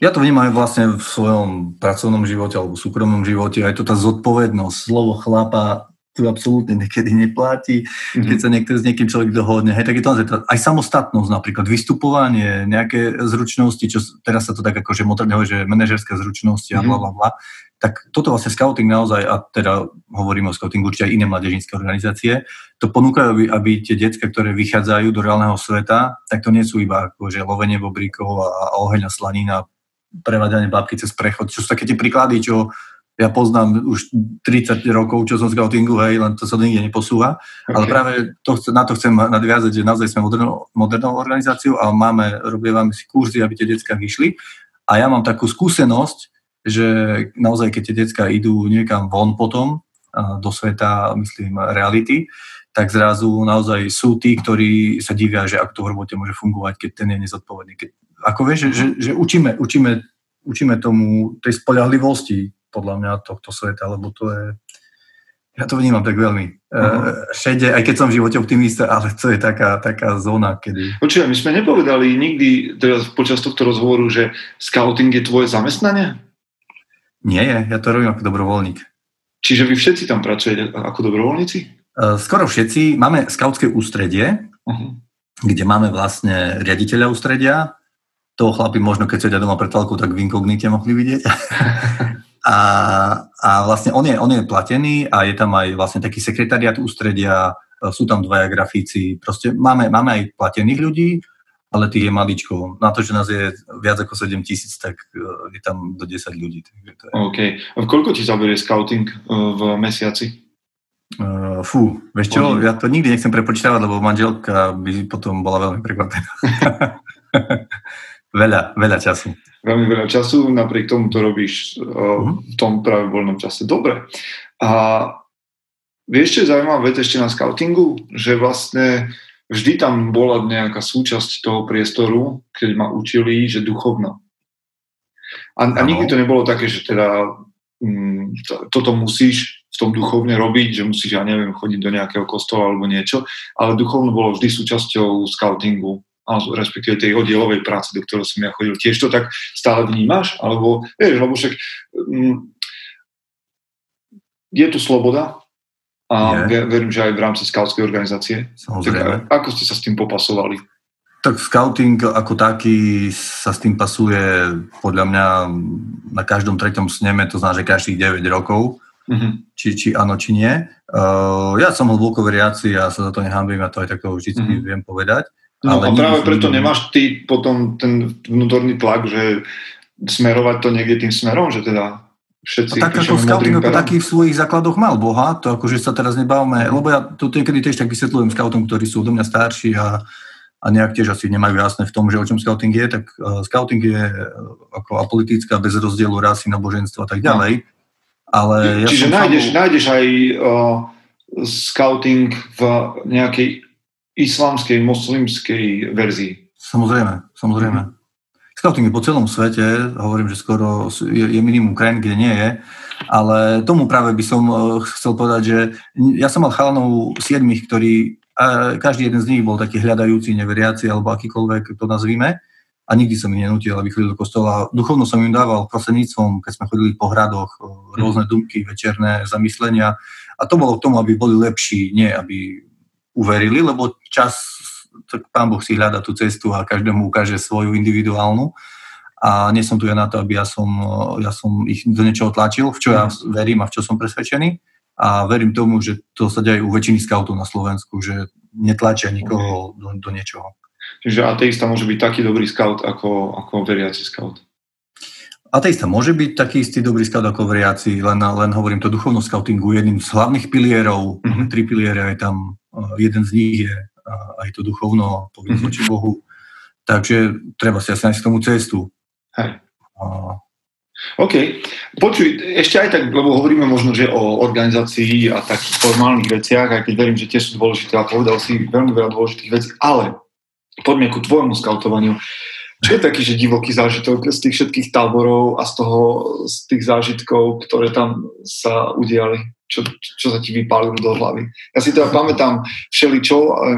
Ja to vnímam vlastne v svojom pracovnom živote alebo v súkromnom živote. Aj to tá zodpovednosť, slovo chlapa, tu absolútne niekedy neplatí, keď sa niekto s niekým človek dohodne. Hej, tak je to aj samostatnosť napríklad, vystupovanie, nejaké zručnosti, čo teraz sa to tak akože moderne hovorí, že manažerské zručnosti a blablabla. Tak toto vlastne skauting naozaj, a teda hovoríme o skautingu určite aj iné mládežnícke organizácie, to ponúkajú, aby tie decká, ktoré vychádzajú do reálneho sveta, tak to nie sú iba akože lovenie bobríkov a oheň a slanina, prevádzanie bábky cez prechod, čo sú také tie príklady, čo ja poznám už 30 rokov, čo som v skautingu, hej, len to sa nikde neposúva. Okay. Ale práve na to chcem nadviazať, že naozaj sme modernou organizáciou a robievame si kurzy, aby tie decká vyšli. A ja mám takú skúsenosť, že naozaj, keď tie decká idú niekam von potom, do sveta, myslím, reality, tak zrazu naozaj sú tí, ktorí sa divia, že ak to v robote môže fungovať, keď ten je nezodpovedný. Ako vieš, že učíme tomu tej spoľahlivosti, podľa mňa tohto sveta, lebo to je Ja to vnímam tak veľmi šede, aj keď som v živote optimista, ale to je taká zóna, kedy... Počúvaj, my sme nepovedali nikdy teraz počas tohto rozhovoru, že skauting je tvoje zamestnanie? Nie je, ja to robím ako dobrovoľník. Čiže vy všetci tam pracujete ako dobrovoľníci? Skoro všetci. Máme skautské ústredie, kde máme vlastne riaditeľa ústredia. Toho chlapi možno, keď sedia doma pred telkou, tak v inkognite mohli vidieť. A vlastne on je platený a je tam aj vlastne taký sekretariát ústredia, sú tam dvaja grafíci, proste máme aj platených ľudí, ale tých je maličko. Na to, že nás je viac ako 7,000, tak je tam do 10 ľudí. To je... OK. A koľko ti zaberie skauting v mesiaci? Vieš čo, ja to nikdy nechcem prepočítavať, lebo manželka by potom bola veľmi prekvapená. Veľa času. Veľmi veľa času, napriek tomu to robíš v tom práve voľnom čase. Dobre. A vieš, čo je zaujímavá vec ešte na skautingu? Že vlastne vždy tam bola nejaká súčasť toho priestoru, keď ma učili, že duchovná. A nikdy to nebolo také, že teda toto musíš v tom duchovne robiť, že musíš, ja neviem, chodiť do nejakého kostola alebo niečo, ale duchovno bolo vždy súčasťou skautingu, respektíve tej oddielovej práce, do ktorého som ja chodil. Tiež to tak stále vnímaš? Alebo, vieš, lebo však je tu sloboda a verím, že aj v rámci skautskej organizácie. Tak, ako ste sa s tým popasovali? Tak skauting ako taký sa s tým pasuje podľa mňa na každom treťom sneme, to znamená, že každých 9 rokov. Či áno, či nie. Ja som hlboko veriaci, ja sa za to nehanbím, ja to aj takto vždy viem povedať. No a práve preto nemáš ty potom ten vnútorný tlak, že smerovať to niekde tým smerom, že teda všetci... A tak ako skauting ako taký v svojich základoch mal Boha, to akože sa teraz nebavme, lebo ja to niekedy tiež tak vysvetľujem skautom, ktorí sú odo mňa starší a nejak tiež asi nemajú jasné v tom, že o čom skauting je, tak skauting je ako apolitická, bez rozdielu rasy, náboženstva a tak ďalej. Ale čiže ja nájdeš aj skauting v nejakej islamskej, moslimskej verzii. Samozrejme. Skauting je po celom svete, hovorím, že skoro je minimum krajín, kde nie je, ale tomu práve by som chcel povedať, že ja som mal chalanov 7, ktorí, každý jeden z nich bol taký hľadajúci, neveriaci, alebo akýkoľvek to nazvíme, a nikdy som ich nenútil, aby chodili do kostola. Duchovno som im dával prostredníctvom, keď sme chodili po hradoch, rôzne dumky, večerné zamyslenia, a to bolo k tomu, aby boli lepší, nie aby uverili, lebo čas, tak Pán Boh si hľada tú cestu a každému ukáže svoju individuálnu. A nie som tu ja na to, aby ja som ich do niečoho tlačil, v čo ja verím a v čo som presvedčený. A verím tomu, že to sa deje u väčšiny skautov na Slovensku, že netlačia nikoho do niečoho. Čiže ateista môže byť taký dobrý skaut ako veriaci skaut? Ateista môže byť taký istý dobrý skaut ako veriaci, len hovorím, to duchovno skautingu jedným z hlavných pilierov, 3 piliere, je tam jeden z nich je aj to duchovno, povinnosť voči Bohu, takže treba si asi nájsť k tomu cestu. Hej. OK. Počuj, ešte aj tak, lebo hovoríme možno, že o organizácii a takých formálnych veciach, aj keď verím, že tie sú dôležité a povedal si veľmi veľa dôležitých vecí, ale poďme ku tvojmu skautovaniu. Čo je taký, že divoký zážitok z tých všetkých táborov a z tých zážitkov, ktoré tam sa udiali? Čo sa ti vypálilo do hlavy? Ja si teda pamätám všeličo,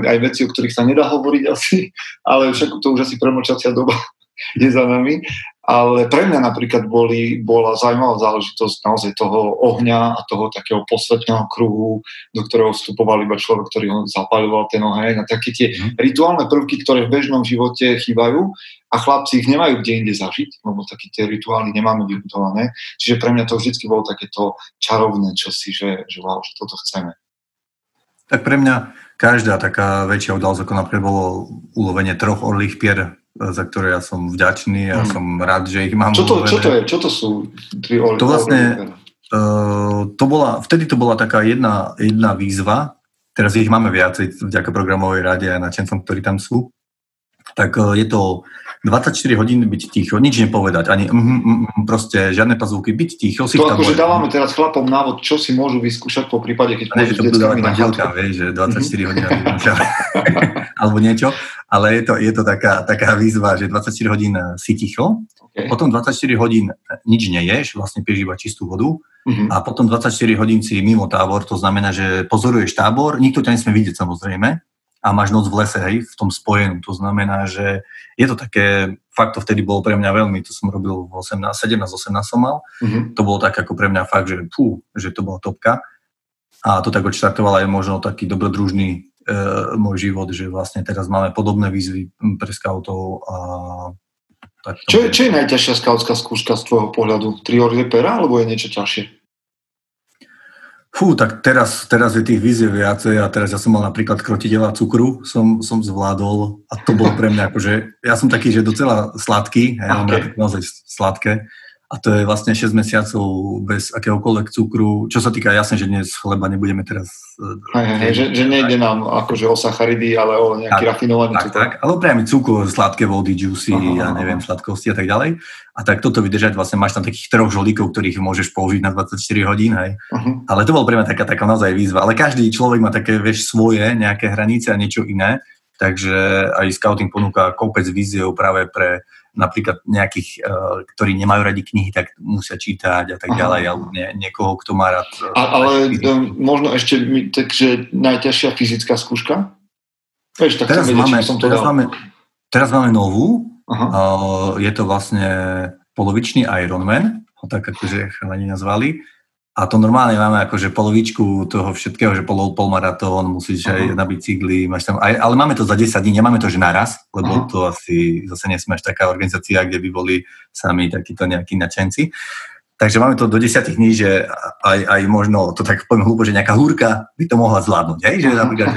aj veci, o ktorých sa nedá hovoriť asi, ale však to už asi premlčacia doba je za nami. Ale pre mňa napríklad bola zaujímavá záležitosť naozaj toho ohňa a toho takého posvetného kruhu, do ktorého vstupoval iba človek, ktorý ho zapáľoval ten oheň, a také tie rituálne prvky, ktoré v bežnom živote chýbajú. A chlapci ich nemajú kde inde zažiť, lebo také tie rituály nemáme vybudované. Čiže pre mňa to vždycky bolo takéto čarovné čosi, že wow, že toto chceme. Tak pre mňa každá taká väčšia udalosť, ako napríklad bolo ulovenie 3 orlých pier, za ktoré ja som vďačný a som rád, že ich mám. Čo to sú 3 orlých pier? To vlastne, vtedy to bola taká jedna výzva, teraz ich máme viacej vďaka programovej rade a načencom, ktorí tam sú. Tak je to 24 hodín byť ticho, nič nepovedať, ani proste žiadne pazúky, byť ticho. To akože dávame teraz chlapom návod, čo si môžu vyskúšať po prípade, keď môžu s deckami na chlapku. Vieš, že 24 hodín alebo niečo, ale je to taká výzva, že 24 hodín si ticho, okay. Potom 24 hodín nič neješ, vlastne piješ iba čistú vodu, a potom 24 hodín si mimo tábor, to znamená, že pozoruješ tábor, nikto ťa nesmie vidieť samozrejme, a máš noc v lese, hej, v tom spojenú. To znamená, že je to také, fakt to vtedy bolo pre mňa veľmi, to som robil 17-18 som mal, to bolo tak ako pre mňa fakt, že že to bola topka. A to tak odštartoval aj možno taký dobrodružný môj život, že vlastne teraz máme podobné výzvy pre skautov. A tak čo je najťažšia skautská skúška z tvojho pohľadu? Triorlie pera, alebo je niečo ťažšie? Tak teraz je tých výziev viacej a teraz ja som mal napríklad krotiteľa cukru, som zvládol a to bolo pre mňa akože, ja som taký, že docela sladký, ja mám rád naozaj sladké a to je vlastne 6 mesiacov bez akéhokoľvek cukru, čo sa týka jasne, že dnes chleba nebudeme teraz... Že nejde nám akože o sacharidy, ale o nejaký rafinovaný cukru. Tak, ale priamy cukru, sladké vody, juicy, ja neviem, sladkosti a tak ďalej. A tak toto vydržať, vlastne máš tam takých 3 žolíkov, ktorých môžeš použiť na 24 hodín, hej. Ale to bolo pre mňa taká naozaj výzva. Ale každý človek má také, vieš, svoje nejaké hranice a niečo iné, takže aj skauting ponúka kopec víziev práve pre napríklad nejakých, ktorí nemajú radi knihy, tak musia čítať a tak ďalej, alebo niekoho, kto má rád... možno ešte, takže najťažšia fyzická skúška? Vieš, tak teraz máme novú. Je to vlastne polovičný Ironman, ho tak akože chalani nazvali. A to normálne máme akože polovičku toho všetkého, že polmaratón, musíš aj nabiť cigly, máš tam aj, ale máme to za 10 dní, nemáme to že naraz, lebo to asi zase nesme až taká organizácia, kde by boli sami takíto nejakí nadšenci. Takže máme to do 10 dní, že aj možno, to tak poviem hlúpo, že nejaká húrka by to mohla zvládnuť, hej? Že napríklad,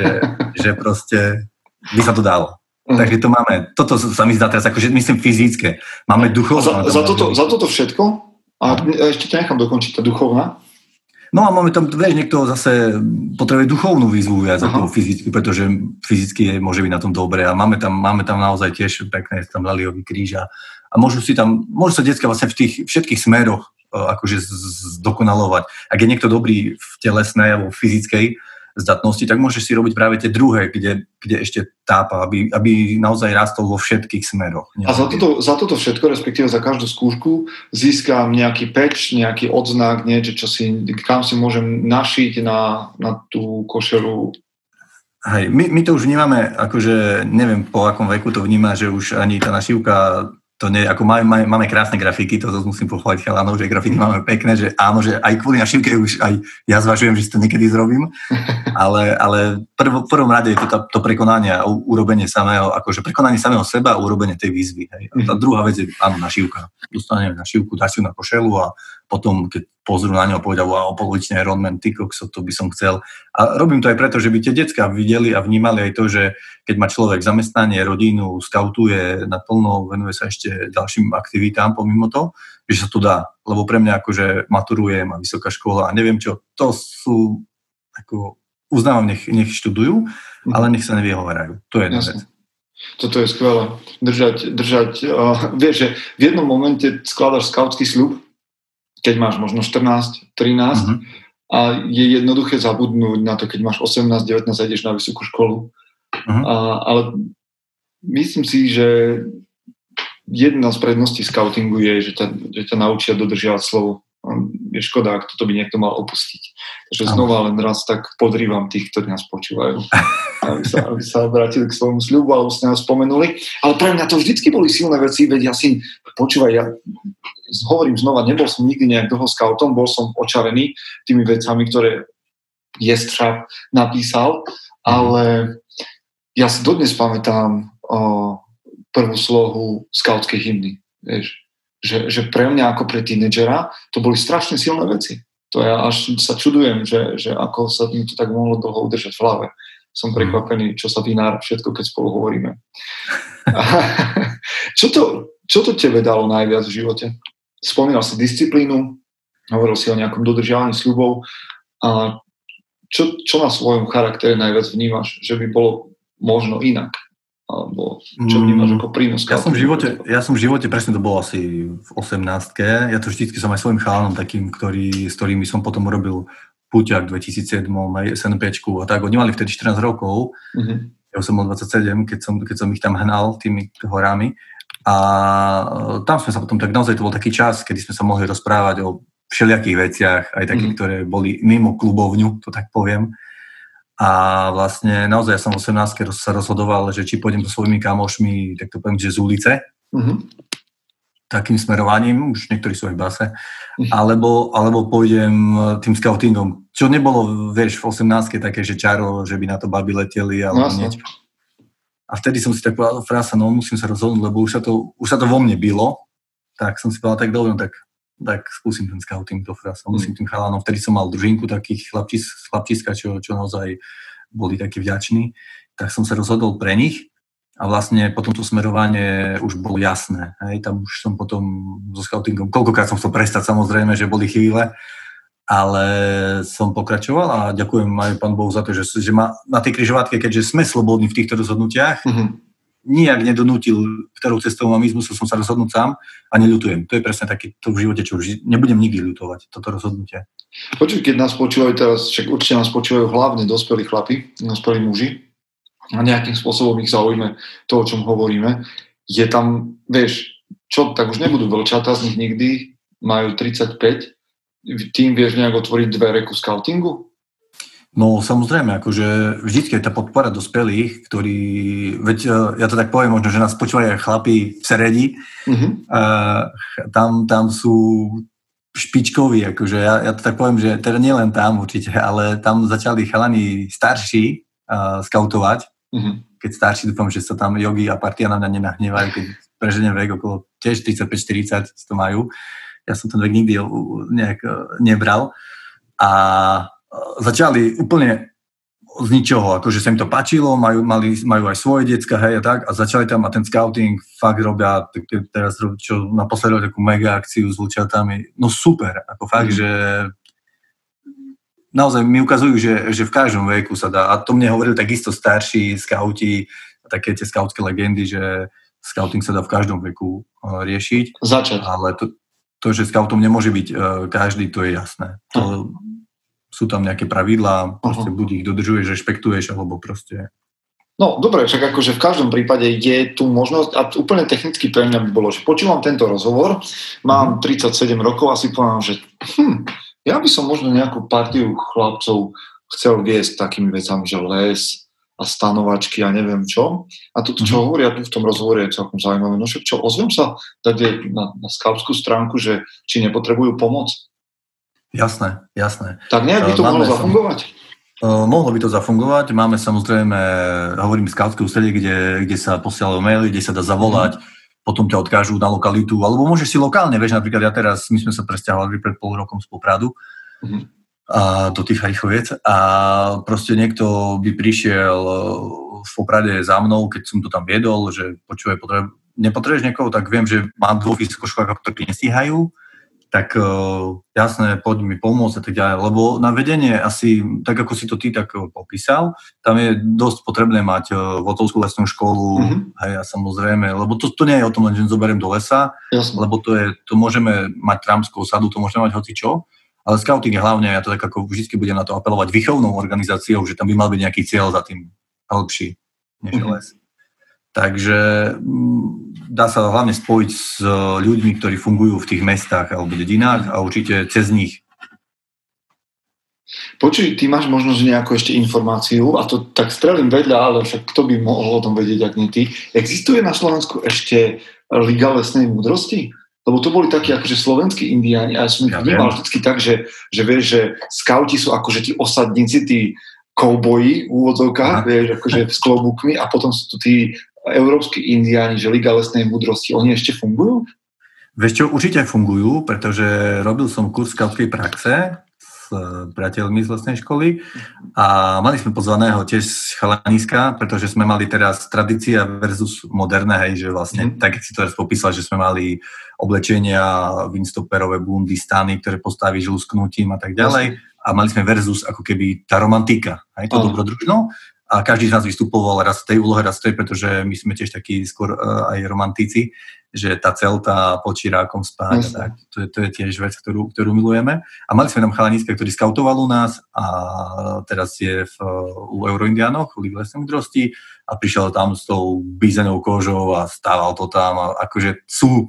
že proste by sa to dalo. Takže to máme, toto sa mi zdá teraz, akože myslím fyzické, máme duchovné. Za toto všetko? A ešte ťa nechám dokončiť, tá duchovná? No a máme tam, vieš, niekto zase potrebuje duchovnú výzvu viac ako fyzicky, pretože fyzicky môže byť na tom dobre a máme tam naozaj tiež pekné, tam leliový kríž a môžu sa decká vlastne v tých všetkých smeroch akože zdokonalovať. Ak je niekto dobrý v telesnej alebo fyzickej zdatnosti, tak môžeš si robiť práve tie druhé, kde ešte tápa, aby naozaj rastol vo všetkých smeroch. A za toto všetko, respektíve za každú skúšku, získam nejaký patch, nejaký odznak, niečo, kam si môžem našiť na tú košelu. Hej, my to už vnímame, akože neviem, po akom veku to vníma, že už ani tá našivka, to nie, ako máme krásne grafiky, to zase musím pochváliť chalanov, že grafiky máme pekné, že áno, že aj kvôli našivke už aj ja zvažujem, že si to niekedy zrobím, ale v prvom rade je to to prekonanie a urobenie samého, akože prekonanie samého seba a urobenie tej výzvy. Hej. A tá druhá vec je, áno, našivka. Dostaneme našivku, dáš ju na košelu a potom, keď pozrú na ňo a povedia, wow, polovičný Ironman, ty kokso, to by som chcel. A robím to aj preto, že by tie decká videli a vnímali aj to, že keď má človek zamestnanie, rodinu, skautuje naplno, venuje sa ešte ďalším aktivitám pomimo toho, že sa to dá. Lebo pre mňa akože maturujem a vysoká škola a neviem čo, to sú, ako uznávam, nech študujú, ale nech sa nevyhovarajú. To je jedna vec. Toto je skvelé. Vieš, že v jednom momente skladaš skautský sľub, keď máš možno 14, 13 a je jednoduché zabudnúť na to, keď máš 18, 19 a ideš na vysokú školu. Ale myslím si, že jedna z predností skautingu je, že ťa naučia dodržiavať slovo. Je škoda, ak toto by niekto mal opustiť. Takže znova len raz tak podrývam tých, ktorí nás počúvajú, aby sa vrátili k svojmu sľubu, alebo ste nás spomenuli. Ale pre mňa to vždycky boli silné veci, veď ja hovorím znova, nebol som nikdy nejak dlho skautom, bol som očarený tými vecami, ktoré Jestřab napísal, ale ja si dodnes pamätám prvú slohu skautskej hymny, vieš. Že pre mňa ako pre tínedžera to boli strašne silné veci. To ja až sa čudujem, že ako sa mi to tak mohlo dlho udržať v hlave. Som prekvapený, čo sa vynára všetko, keď spolu hovoríme. Čo to tebe dalo najviac v živote? Spomínal si disciplínu, hovoril si o nejakom dodržiavaní sľubov. A čo na svojom charaktere najviac vnímaš, že by bolo možno inak? Alebo čo vnímaš ako prínos? Ja som v živote, presne to bolo asi v 18-ke, ja to vždycky som aj svojim chalanom takým, s ktorými som potom urobil Púťak v 2007, aj SNPčku a tak, oni mali vtedy 14 rokov, ja som bol 27, keď som ich tam hnal tými horami a tam sme sa potom tak, naozaj to bol taký čas, kedy sme sa mohli rozprávať o všelijakých veciach, aj také, ktoré boli mimo klubovňu, to tak poviem. A vlastne naozaj ja som v 18-ke sa rozhodoval, že či pôjdem so svojimi kamošmi, tak to poviem, že z ulice, takým smerovaním, už niektorí sú aj v base, alebo pôjdem tým skautingom, čo nebolo, vieš, v 18-ke také, že čaro, že by na to baby leteli, alebo niečo. A vtedy som si tak povedal, frása, no musím sa rozhodnúť, lebo už sa to vo mne bilo, tak som si povedal, tak dobre, tak skúsim ten skauting, to frasa, musím tým chalánom. Vtedy som mal družinku takých chlapčiska, čo naozaj boli takí vďační, tak som sa rozhodol pre nich a vlastne potom to smerovanie už bolo jasné. Hej? Tam už som potom so skautingom, koľkokrát som chcel prestať, samozrejme, že boli chvíle, ale som pokračoval a ďakujem aj pán Bohu za to, že ma na tej križovatke, keďže sme slobodní v týchto rozhodnutiach, nijak nedonútil, ktorou cestou mám ísť, musel som sa rozhodnúť sám a neľutujem. To je presne také to v živote, čo už nebudem nikdy ľutovať, toto rozhodnutie. Počuť, keď nás počúvajú teraz, však určite nás počúvajú hlavne dospelí chlapi, dospelí muži a nejakým spôsobom ich zaujíme to, o čom hovoríme. Je tam, vieš, čo, tak už nebudú vlčatá z nich nikdy, majú 35, tým vieš nejak otvoriť dvere ku skautingu? No samozrejme, akože vždycky je tá podpora dospelých, ktorí, veď ja to tak poviem, možno, že nás počúvajú aj chlapí v sredi, tam sú špičkoví, akože ja to tak poviem, že teda nie len tam určite, ale tam začali chalani starší skautovať, keď starší, dúfam, že sa tam jogi a partia na mňa nenahnevajú, keď preženiem vek okolo tiež 35-40 to majú, ja som ten vek nikdy nejak nebral a začali úplne z ničoho, akože sa im to páčilo, majú aj svoje decka, hej, a tak, a začali tam, a ten skauting fakt robia, teraz čo naposledy takú mega akciu s vlčiatami, no super, ako fakt, že naozaj mi ukazujú, že v každom veku sa dá, a to mne hovorili takisto starší skauti, také tie skautské legendy, že skauting sa dá v každom veku riešiť. Začať. Ale to, že skautom nemôže byť každý, to je jasné. Sú tam nejaké pravidlá, proste buď ich dodržuješ, rešpektuješ, alebo proste... No, dobre, však akože v každom prípade je tu možnosť, a úplne technicky pre mňa by bolo, že počúvam tento rozhovor, mám 37 rokov a si povedám, že ja by som možno nejakú partiu chlapcov chcel viesť takými vecami, že les a stanovačky a neviem čo. A toto, čo hovoria tu v tom rozhovore, je celkom zaujímavé. No však čo, ozvem sa tady na skautskú stránku, že či nepotrebujú pomoc. Jasné. Tak nejak by to mohlo zafungovať? Mohlo by to zafungovať. Máme samozrejme, hovorím, skautské ústredie, kde sa posielajú maily, kde sa dá zavolať, potom ťa odkážu na lokalitu, alebo môžeš si lokálne, vieš, napríklad ja teraz, my sme sa presťahovali pred pol rokom z Popradu a do tých Harichoviec a proste niekto by prišiel v Poprade za mnou, keď som to tam viedol, že počuje, nepotrebuješ niekoho, tak viem, že mám dvoch vysokoškolákov, ktorí nestíhajú, tak jasné, poď mi pomôcť a tak ďalej, lebo na vedenie asi, tak ako si to ty tak popísal, tam je dosť potrebné mať votovskú lesnú školu, hej, a samozrejme, lebo to nie je o tom len, že zoberiem do lesa, lebo to môžeme mať trámskou sadu, to môžeme mať hocičo, ale skauting je hlavne, ja to tak ako vždy budem na to apelovať, výchovnou organizáciou, že tam by mal byť nejaký cieľ za tým lepší, než les. Takže dá sa hlavne spojiť s ľuďmi, ktorí fungujú v tých mestách alebo dedinách a určite cez nich. Počuj, ty máš možnosť nejakú ešte informáciu, a to tak strelím vedľa, ale však kto by mohol o tom vedieť, ak nie ty. Existuje na Slovensku ešte Liga lesnej múdrosti? Lebo to boli takí akože slovenskí indiáni a ja som ich vnímal vždycky tak, že vieš, že skauti sú akože tí osadníci, tí kouboji v úvodzovkách, vieš, akože s klobúkmi a potom sú tu tí európsky indiáni, že Liga lesnej múdrosti, oni ešte fungujú? Vieš čo, určite fungujú, pretože robil som kurz skautskej praxe s priateľmi z lesnej školy a mali sme pozvaného tiež z Chalaniska, pretože sme mali teraz tradícia versus moderné, hej, že vlastne, tak si to teraz popísal, že sme mali oblečenia, windstopperové bundy, stany, ktoré postavíš lusknutím a tak ďalej a mali sme versus ako keby tá romantika, hej, to dobrodružno a každý z nás vystupoval raz v tej úlohe, raz v tej, pretože my sme tiež takí skôr aj romantíci, že tá celta pod Čirákom spáť, tak, to je tiež vec, ktorú milujeme. A mali sme tam chalaníska, ktorý skautoval u nás a teraz je u Euroindiánoch, u Lesnej múdrosti a prišiel tam s tou bízenou kožou a stával to tam a akože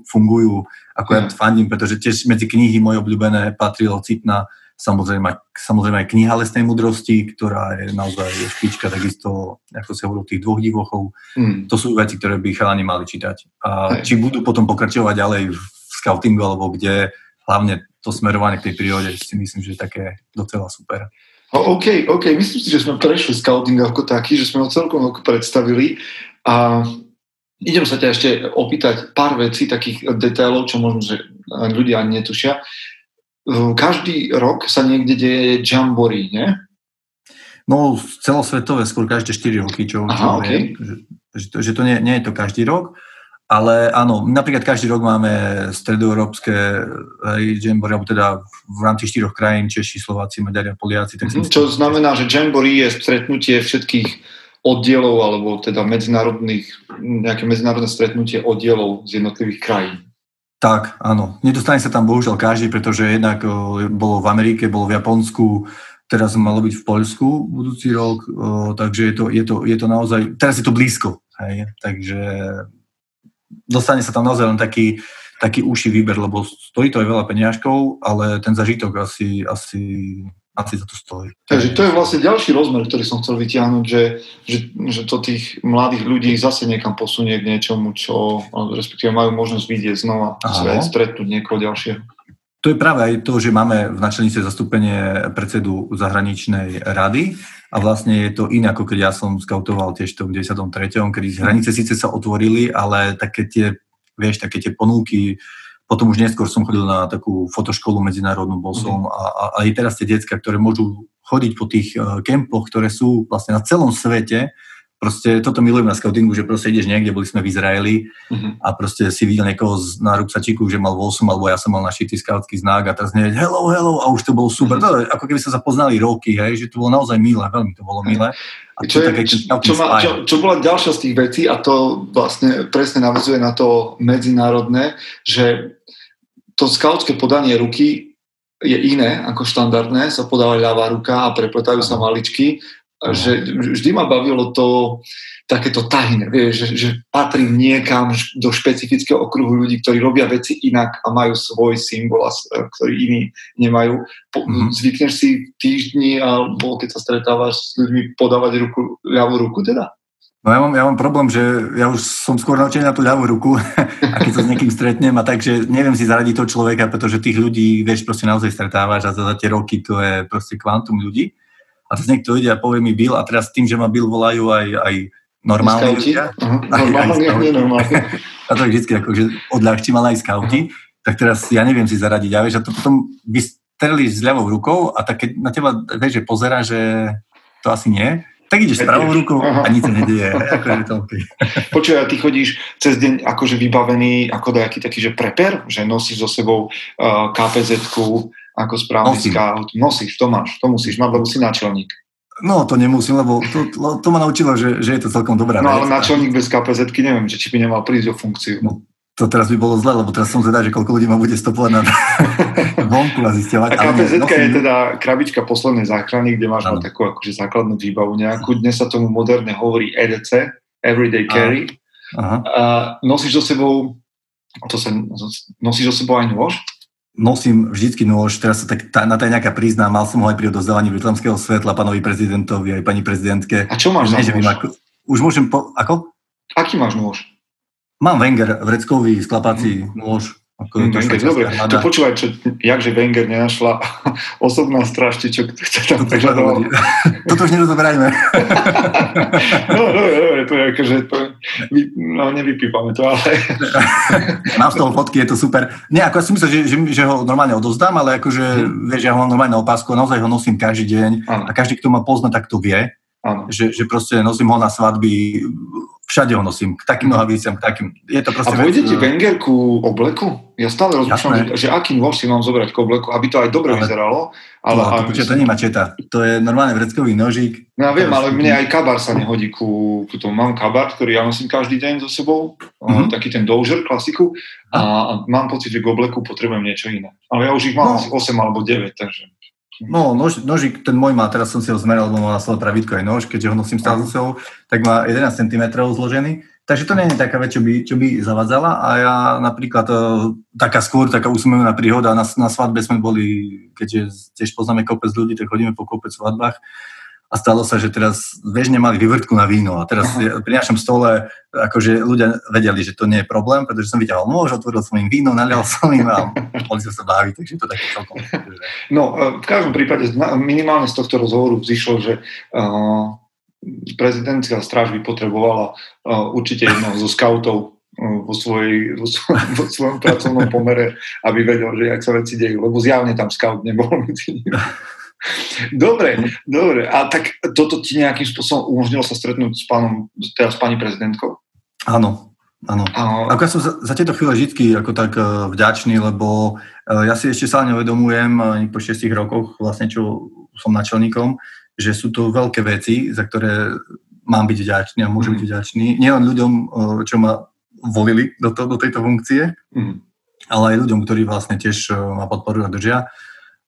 fungujú, ako ja fandím, pretože tiež medzi knihy moje obľúbené patrilo Citna, samozrejme aj kniha Lesnej múdrosti, ktorá je naozaj špička, takisto, ako sa hovorí, tých dvoch divochov. To sú veci, ktoré by chalani mali čítať. A či budú potom pokračovať ďalej v skautingu, alebo kde, hlavne to smerovanie k tej prírode, si myslím, že je také docela super. OK, myslím si, že sme prešli skauting ako taký, že sme ho celkom ako predstavili a idem sa ťa ešte opýtať pár vecí, takých detailov, čo možno, že ľudia ani netušia. Každý rok sa niekde deje jamboree, nie? No, celosvetové, skôr každé 4 roky, čo viem, že to nie je to každý rok, ale áno, napríklad každý rok máme stredoeurópske jamboree, alebo teda v rámci 4 krajín, Češi, Slováci, Maďari a Poliaci. Tak čo znamená, že jamboree je stretnutie všetkých oddielov, alebo teda nejaké medzinárodné stretnutie oddielov z jednotlivých krajín. Tak, áno. Nedostane sa tam bohužiaľ každý, pretože jednak bolo v Amerike, bolo v Japonsku, teraz malo byť v Poľsku budúci rok, takže je to naozaj, teraz je to blízko, hej? Takže dostane sa tam naozaj len taký uší výber, lebo stojí to aj veľa peniažkov, ale ten zažitok asi za to stojí. Takže to je vlastne ďalší rozmer, ktorý som chcel vytiahnuť, že to tých mladých ľudí zase niekam posunie k niečomu, čo respektíve majú možnosť vidieť znova, stretnúť niekoho ďalšieho. To je práve aj to, že máme v načelnice zastúpenie predsedu zahraničnej rady a vlastne je to iné, ako keď ja som skautoval tiež v 93., kedy hranice síce sa otvorili, ale také tie ponúky. Potom už neskôr som chodil na takú fotoškolu medzinárodnú WOSM a aj teraz tie decká, ktoré môžu chodiť po tých kempoch, ktoré sú vlastne na celom svete. Proste toto milujem na skautingu, že proste ideš niekde, boli sme v Izraeli a proste si videl niekoho na ruksačíku, že mal WOSM, alebo ja som mal našitý skautský znak a teraz hneď hello a už to bolo super. To, ako keby sa poznali roky, hej, že to bolo naozaj milé, veľmi to bolo milé. A čo bola ďalšia z tých vecí, a to vlastne presne navizuje na to medzinárodné, že to skautské podanie ruky je iné ako štandardné, sa podáva ľavá ruka a prepletajú sa maličky, že vždy ma bavilo to takéto tajné, že patrí niekam do špecifického okruhu ľudí, ktorí robia veci inak a majú svoj symbol, ktorý iní nemajú. Zvykneš si týždni alebo keď sa stretávaš s ľuďmi podávať ruku, ľavú ruku teda? No ja mám problém, že ja už som skôr naučený na tú ľavú ruku a keď sa s niekým stretnem a takže neviem si zaradiť toho človeka, pretože tých ľudí, vieš, proste naozaj stretávaš a za tie roky to je proste kvantum ľudí. A teraz niekto ide a povie mi Bill a teraz tým, že ma Bill volajú aj normálne ľudia. Normálne. A to vždycky akože odľahčím, ale aj skauti. Tak teraz ja neviem si zaradiť. A vieš, a to potom vystrelíš s ľavou rukou a tak keď na teba vieš, že pozerá, že to asi nie, tak ideš s pravou rukou a nič sa nedieje. Počuj, a ty chodíš cez deň akože vybavený ako dajaký taký, že preper, že nosíš so sebou KPZ-ku, ako správny scout. Nosíš, to musíš mať, lebo si náčelník. No, to nemusím, lebo to ma naučilo, že je to celkom dobrá vec. No, ale náčelník bez KPZ-ky neviem, či by nemal prísť o funkciu. No, to teraz by bolo zle, lebo teraz som zvedal, že koľko ľudí ma bude stopovať na vonku a zisťovať. A KPZ-ka je teda krabička poslednej záchrany, kde máš takú akože základnú výbavu nejakú. Dnes sa tomu moderne hovorí EDC, Everyday Carry. Nosíš so sebou, aj nôž? Nosím vždycky nôž, teraz sa tak na tajňaka priznám, mal som ho aj pri odovzdávaní vietnamského svetla pánovi prezidentovi aj pani prezidentke. A čo máš za nôž? Už môžem ako? Aký máš nôž? Mám Wenger, vreckový sklapáci nôž. Dobre, to počúvaj, jakže Wenger nenašla osobná strážte, čo sa tam prehľadoval. Toto už nerozoberajme. Dobre, to je akože... No, nevypípame to, ale... Mám z toho fotky, je to super. Nie, ako ja si myslel, že ho normálne odovzdám, ale akože, vieš, ja ho mám normálne na opásku a naozaj ho nosím každý deň a každý, kto ma pozná, tak to vie, že proste nosím ho na svadby Všade ho nosím, k takým nohaviciam, k takým. Je to proste. A pôjdete Wenger ku obleku? Ja stále rozmýšľam, že akým nož si mám zobrať k obleku, aby to aj dobre vyzeralo. Ale to nemá četa. To je normálne vreckový nožík. No ja viem, ale mne aj kabár sa nehodí ku tomu. Mám kabár, ktorý ja nosím každý deň so sebou. Mm-hmm. Taký ten Dozier, klasiku. A mám pocit, že k obleku potrebujem niečo iné. Ale ja už ich mám asi 8 alebo 9, takže... No, nožík, ten môj má, teraz som si ho zmeral, lebo má celé pravidko aj nož, keďže ho nosím stále so sebou, tak má 11 cm zložený, takže to nie je taká vec, čo by zavadzala. A ja napríklad, taká úsmevná príhoda, na svadbe sme boli, keďže tiež poznáme kopec ľudí, tak chodíme po kopec svadbách a stalo sa, že teraz bežne mali vyvrtku na víno a teraz pri našom stole akože ľudia vedeli, že to nie je problém, pretože som vyťahol nôž, otvoril som im víno, nalial som im a mohli sa baviť, takže to také celkom. No, v každom prípade minimálne z tohto rozhovoru vzýšlo, že prezidentská stráž by potrebovala určite jedného zo skautov vo svojom pracovnom pomere, aby vedel, že ak sa veci dejú, lebo zjavne tam skaut nebol medzi nimi. Dobre. A tak toto ti nejakým spôsobom umožnilo sa stretnúť s pani prezidentkou? Áno. Ako ja som za tieto chvíle vždy ako tak vďačný, lebo ja si ešte stále neuvedomujem po 6 rokoch, vlastne čo som načelníkom, že sú to veľké veci, za ktoré mám byť vďačný a môžem byť vďačný. Nielen ľuďom, čo ma volili do tejto funkcie, ale aj ľuďom, ktorí vlastne tiež ma podporujú a držia.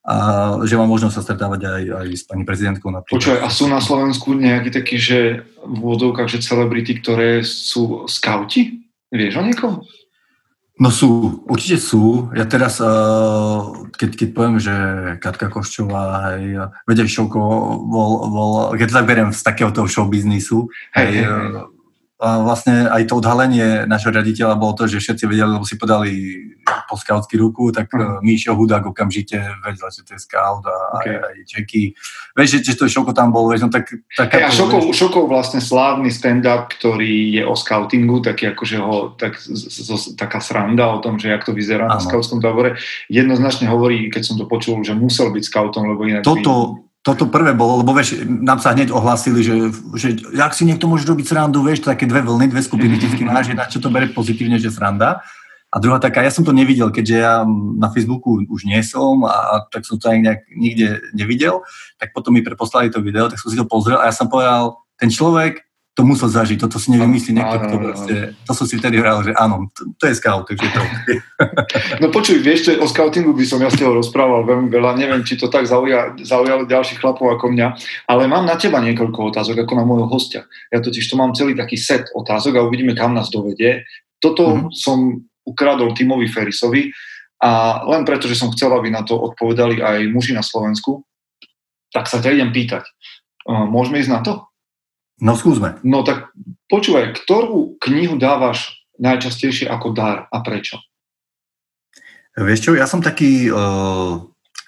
A že mám možnosť sa stretávať aj s pani prezidentkou napríklad. Počúaj, a sú na Slovensku nejakí takí, že v úvodovkách, že celebrity, ktoré sú skauti? Vieš o niekom? No sú, určite sú. Ja teraz, keď poviem, že Katka Koščová, hej, Vedej Šoko bol, keď to tak beriem z takého toho showbiznisu, hej. A vlastne aj to odhalenie našho riaditeľa bolo to, že všetci vedeli, lebo si podali po skautsky ruku, tak Míšo Hudák okamžite vedel, že to je skaut a aj Čeky. Vieš, že to Šoko tam bol, vieš, no tak... Hey, a Šoko vlastne slávny stand-up, ktorý je o skautingu, taký akože taká sranda o tom, že jak to vyzerá na skautskom tábore. Jednoznačne hovorí, keď som to počul, že musel byť skautom, lebo inak... Toto prvé bolo, lebo vieš, nám sa hneď ohlasili, že ak si niekto môže robiť srandu, vieš, také dve vlny, dve skupiny, vždycky máš, na čo to bere pozitívne, že sranda. A druhá taká, ja som to nevidel, keďže ja na Facebooku už nie som a tak som to aj nejak nikde nevidel, tak potom mi preposlali to video, tak som si to pozrel a ja som povedal, ten človek to musel zažiť, toto si nevymyslí niekto, kto proste, to som si vtedy hral, že áno, to je skaut, takže to. No počuj, vieš, o skautingu by som ja s teho rozprával veľmi veľa, neviem, či to tak zaujalo ďalších chlapov ako mňa, ale mám na teba niekoľko otázok, ako na môjho hostia. Ja totiž to mám celý taký set otázok a uvidíme, kam nás dovedie. Toto som ukradol Timovi Ferisovi a len preto, že som chcel, aby na to odpovedali aj muži na Slovensku, tak sa ťa idem pýtať. Môžeme ísť na to? No, skúsme. No, tak počúvaj, ktorú knihu dávaš najčastejšie ako dar a prečo? Vieš čo, ja som taký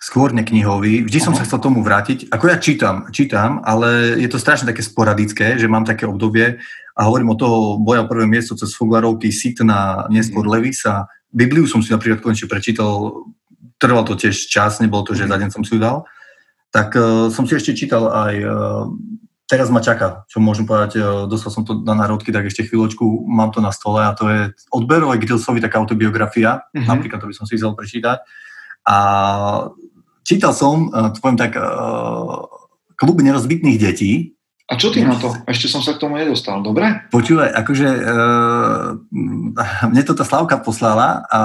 skôr neknihový. Vždy som sa chcel tomu vrátiť. Ako ja čítam, ale je to strašne také sporadické, že mám také obdobie a hovorím o toho boja o prvé miesto cez Foglarovky, Sitna, neskôr Levisa. Bibliu som si napríklad konečne prečítal. Trval to tiež čas, nebolo to, že za deň som si ju dal. Tak som si ešte čítal aj... Teraz ma čaká, čo môžem povedať, dostal som to na národky, tak ešte chvíľočku, mám to na stole a to je od Berova Gilsovi taká autobiografia, napríklad to by som si chcel prečítať. A čítal som, poviem tak, Klub nerozbitných detí. A čo ty na to? Ešte som sa k tomu nedostal, dobre? Počúvaj, akože mne to tá Slavka poslala a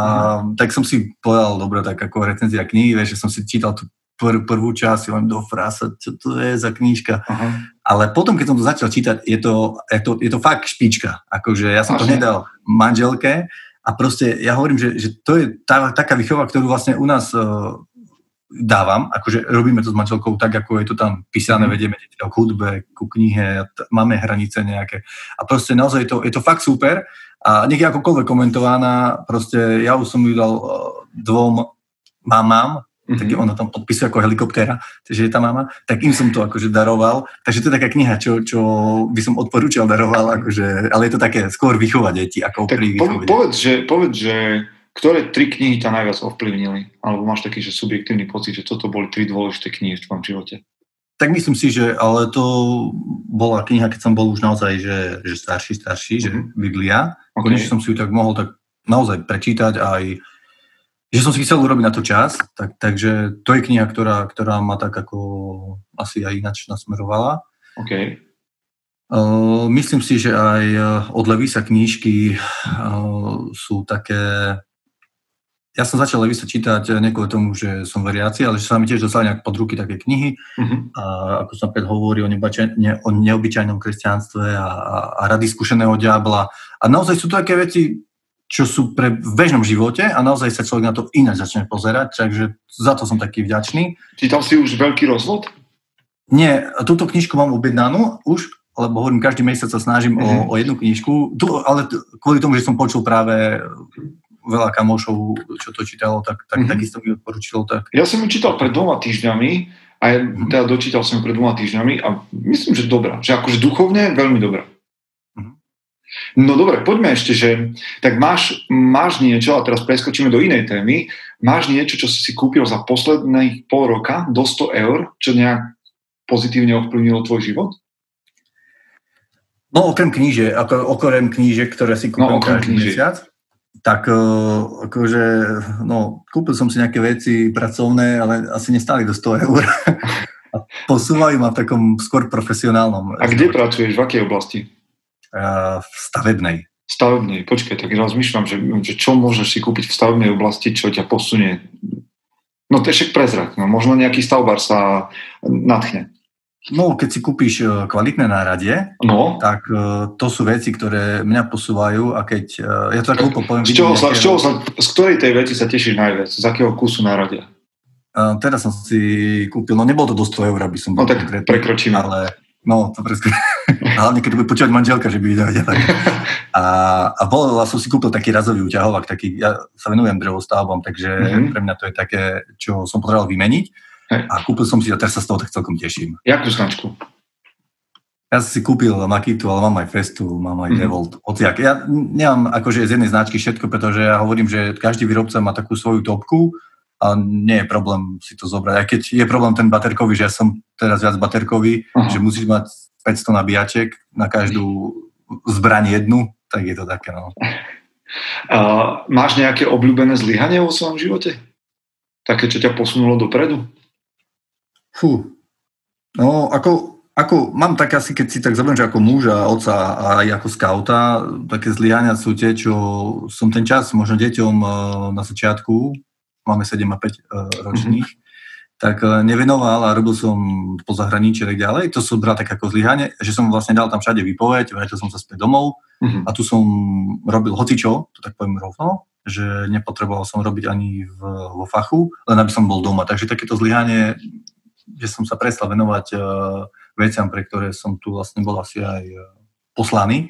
tak som si povedal, dobre, tak ako recenzia knihy, vieš, že som si čítal tú prvú časť, ja vám do frasa, čo to je za knižka. Aha. Ale potom, keď som to začal čítať, je to fakt špička. Akože ja som to nedal manželke a proste ja hovorím, že to je taká výchova, ktorú vlastne u nás dávam. Akože robíme to s manželkou tak, ako je to tam písané, vedieme k hudbe, ku knihe, máme hranice nejaké. A proste naozaj je to fakt super a nech je akokoľvek komentovaná. Proste ja už som ju dal dvom mamám, tak ona tam podpisuje ako helikoptéra, takže je tá mama, tak im som to akože daroval. Takže to je taká kniha, čo by som odporúčal, daroval, akože, ale je to také skôr výchova detí. Ako tak povedz, že ktoré tri knihy ťa najviac ovplyvnili? Alebo máš taký, že subjektívny pocit, že toto boli tri dôležité knihy v tvojom živote? Tak myslím si, že ale to bola kniha, keď som bol už naozaj, že starší, že Biblia. Okay. Konečne som si ju tak mohol tak naozaj prečítať aj, že som si chcel urobiť na to čas, takže to je kniha, ktorá ma tak ako asi aj ináč nasmerovala. Okay. Myslím si, že aj od Levisa knížky sú také... Ja som začal Levisa čítať nie kvôli tomu, že som veriaci, ale že sa mi tiež dostali nejak pod ruky také knihy. A ako som napríklad hovorí o neobyčajnom kresťanstve a rady skúšeného diabla. A naozaj sú to také veci, čo sú pre v bežnom živote a naozaj sa človek na to ináč začne pozerať, takže za to som taký vďačný. Čítal si už Veľký rozvod? Nie, túto knižku mám objednanú už, lebo hovorím, každý mesiac sa snažím o jednu knižku, ale kvôli tomu, že som počul práve... veľa kamošov, čo to čítalo, tak takisto mi odporúčilo. Tak. Ja som ju čítal pred 2 týždňami a teda dočítal som ju pred 2 týždňami a myslím, že dobrá. Že akože duchovne veľmi dobrá. No dobre, poďme ešte, že tak máš niečo, a teraz preskočíme do inej témy, máš niečo, čo si si kúpil za posledných pol roka do 100 eur, čo nejak pozitívne ovplyvnilo tvoj život? No okrem kníže, okrem knížek, ktoré si kúpil každý mesiac. Tak akože, no, kúpil som si nejaké veci pracovné, ale asi nestáli do 100 eur. A posúvajú ma v takom skôr profesionálnom. A kde pracuješ? V akej oblasti? V stavebnej. Stavebnej, počkaj, tak rozmýšľam, že čo môžeš si kúpiť v stavebnej oblasti, čo ťa posunie. No to je však prezrať, no, možno nejaký stavbár sa nadchne. No, keď si kúpiš kvalitné náradie, tak to sú veci, ktoré mňa posúvajú a keď... ja to tak hlúpo poviem... Z ktorej tej veci sa tešíš najviac? Z akého kusu náradia? Teraz som si kúpil... No, nebolo to do 100 eur, aby som... No, tak prekročíme. Ale, no, to prekročíme. Hlavne, keď bude počúvať manželka, že by videla. A som si kúpil taký razový uťahovák. Taký, ja sa venujem drevostavbám, takže pre mňa to je také, čo som potreboval vymeniť. A kúpil som si, a teraz sa z toho tak celkom teším. Jakú značku? Ja som si kúpil Makitu, ale mám aj Festu, mám aj Devolt, odtiak. Ja nemám akože z jednej značky všetko, pretože ja hovorím, že každý výrobca má takú svoju topku a nie je problém si to zobrať. Aj keď je problém ten baterkový, že ja som teraz viac baterkový, že musíš mať 500 nabíjaček na každú zbraň jednu, tak je to také, no. Máš nejaké obľúbené zlyhanie vo svojom živote? Také, čo ťa posunulo dopredu? Fú, no ako mám tak asi, keď si tak zaujím, že ako muža, otca a aj ako skauta, také zlyhania sú tie, čo som ten čas možno deťom na začiatku, máme 7 a 5 ročných, tak nevenoval a robil som po zahraničí tak ďalej, to som bral tak ako zlyhanie, že som vlastne dal tam všade výpoveď, vrátil som sa späť domov a tu som robil hocičo, to tak poviem rovno, že nepotreboval som robiť ani vo fachu, len aby som bol doma, takže takéto zlyhanie... že som sa prestal venovať veciam, pre ktoré som tu vlastne bol asi aj poslaný.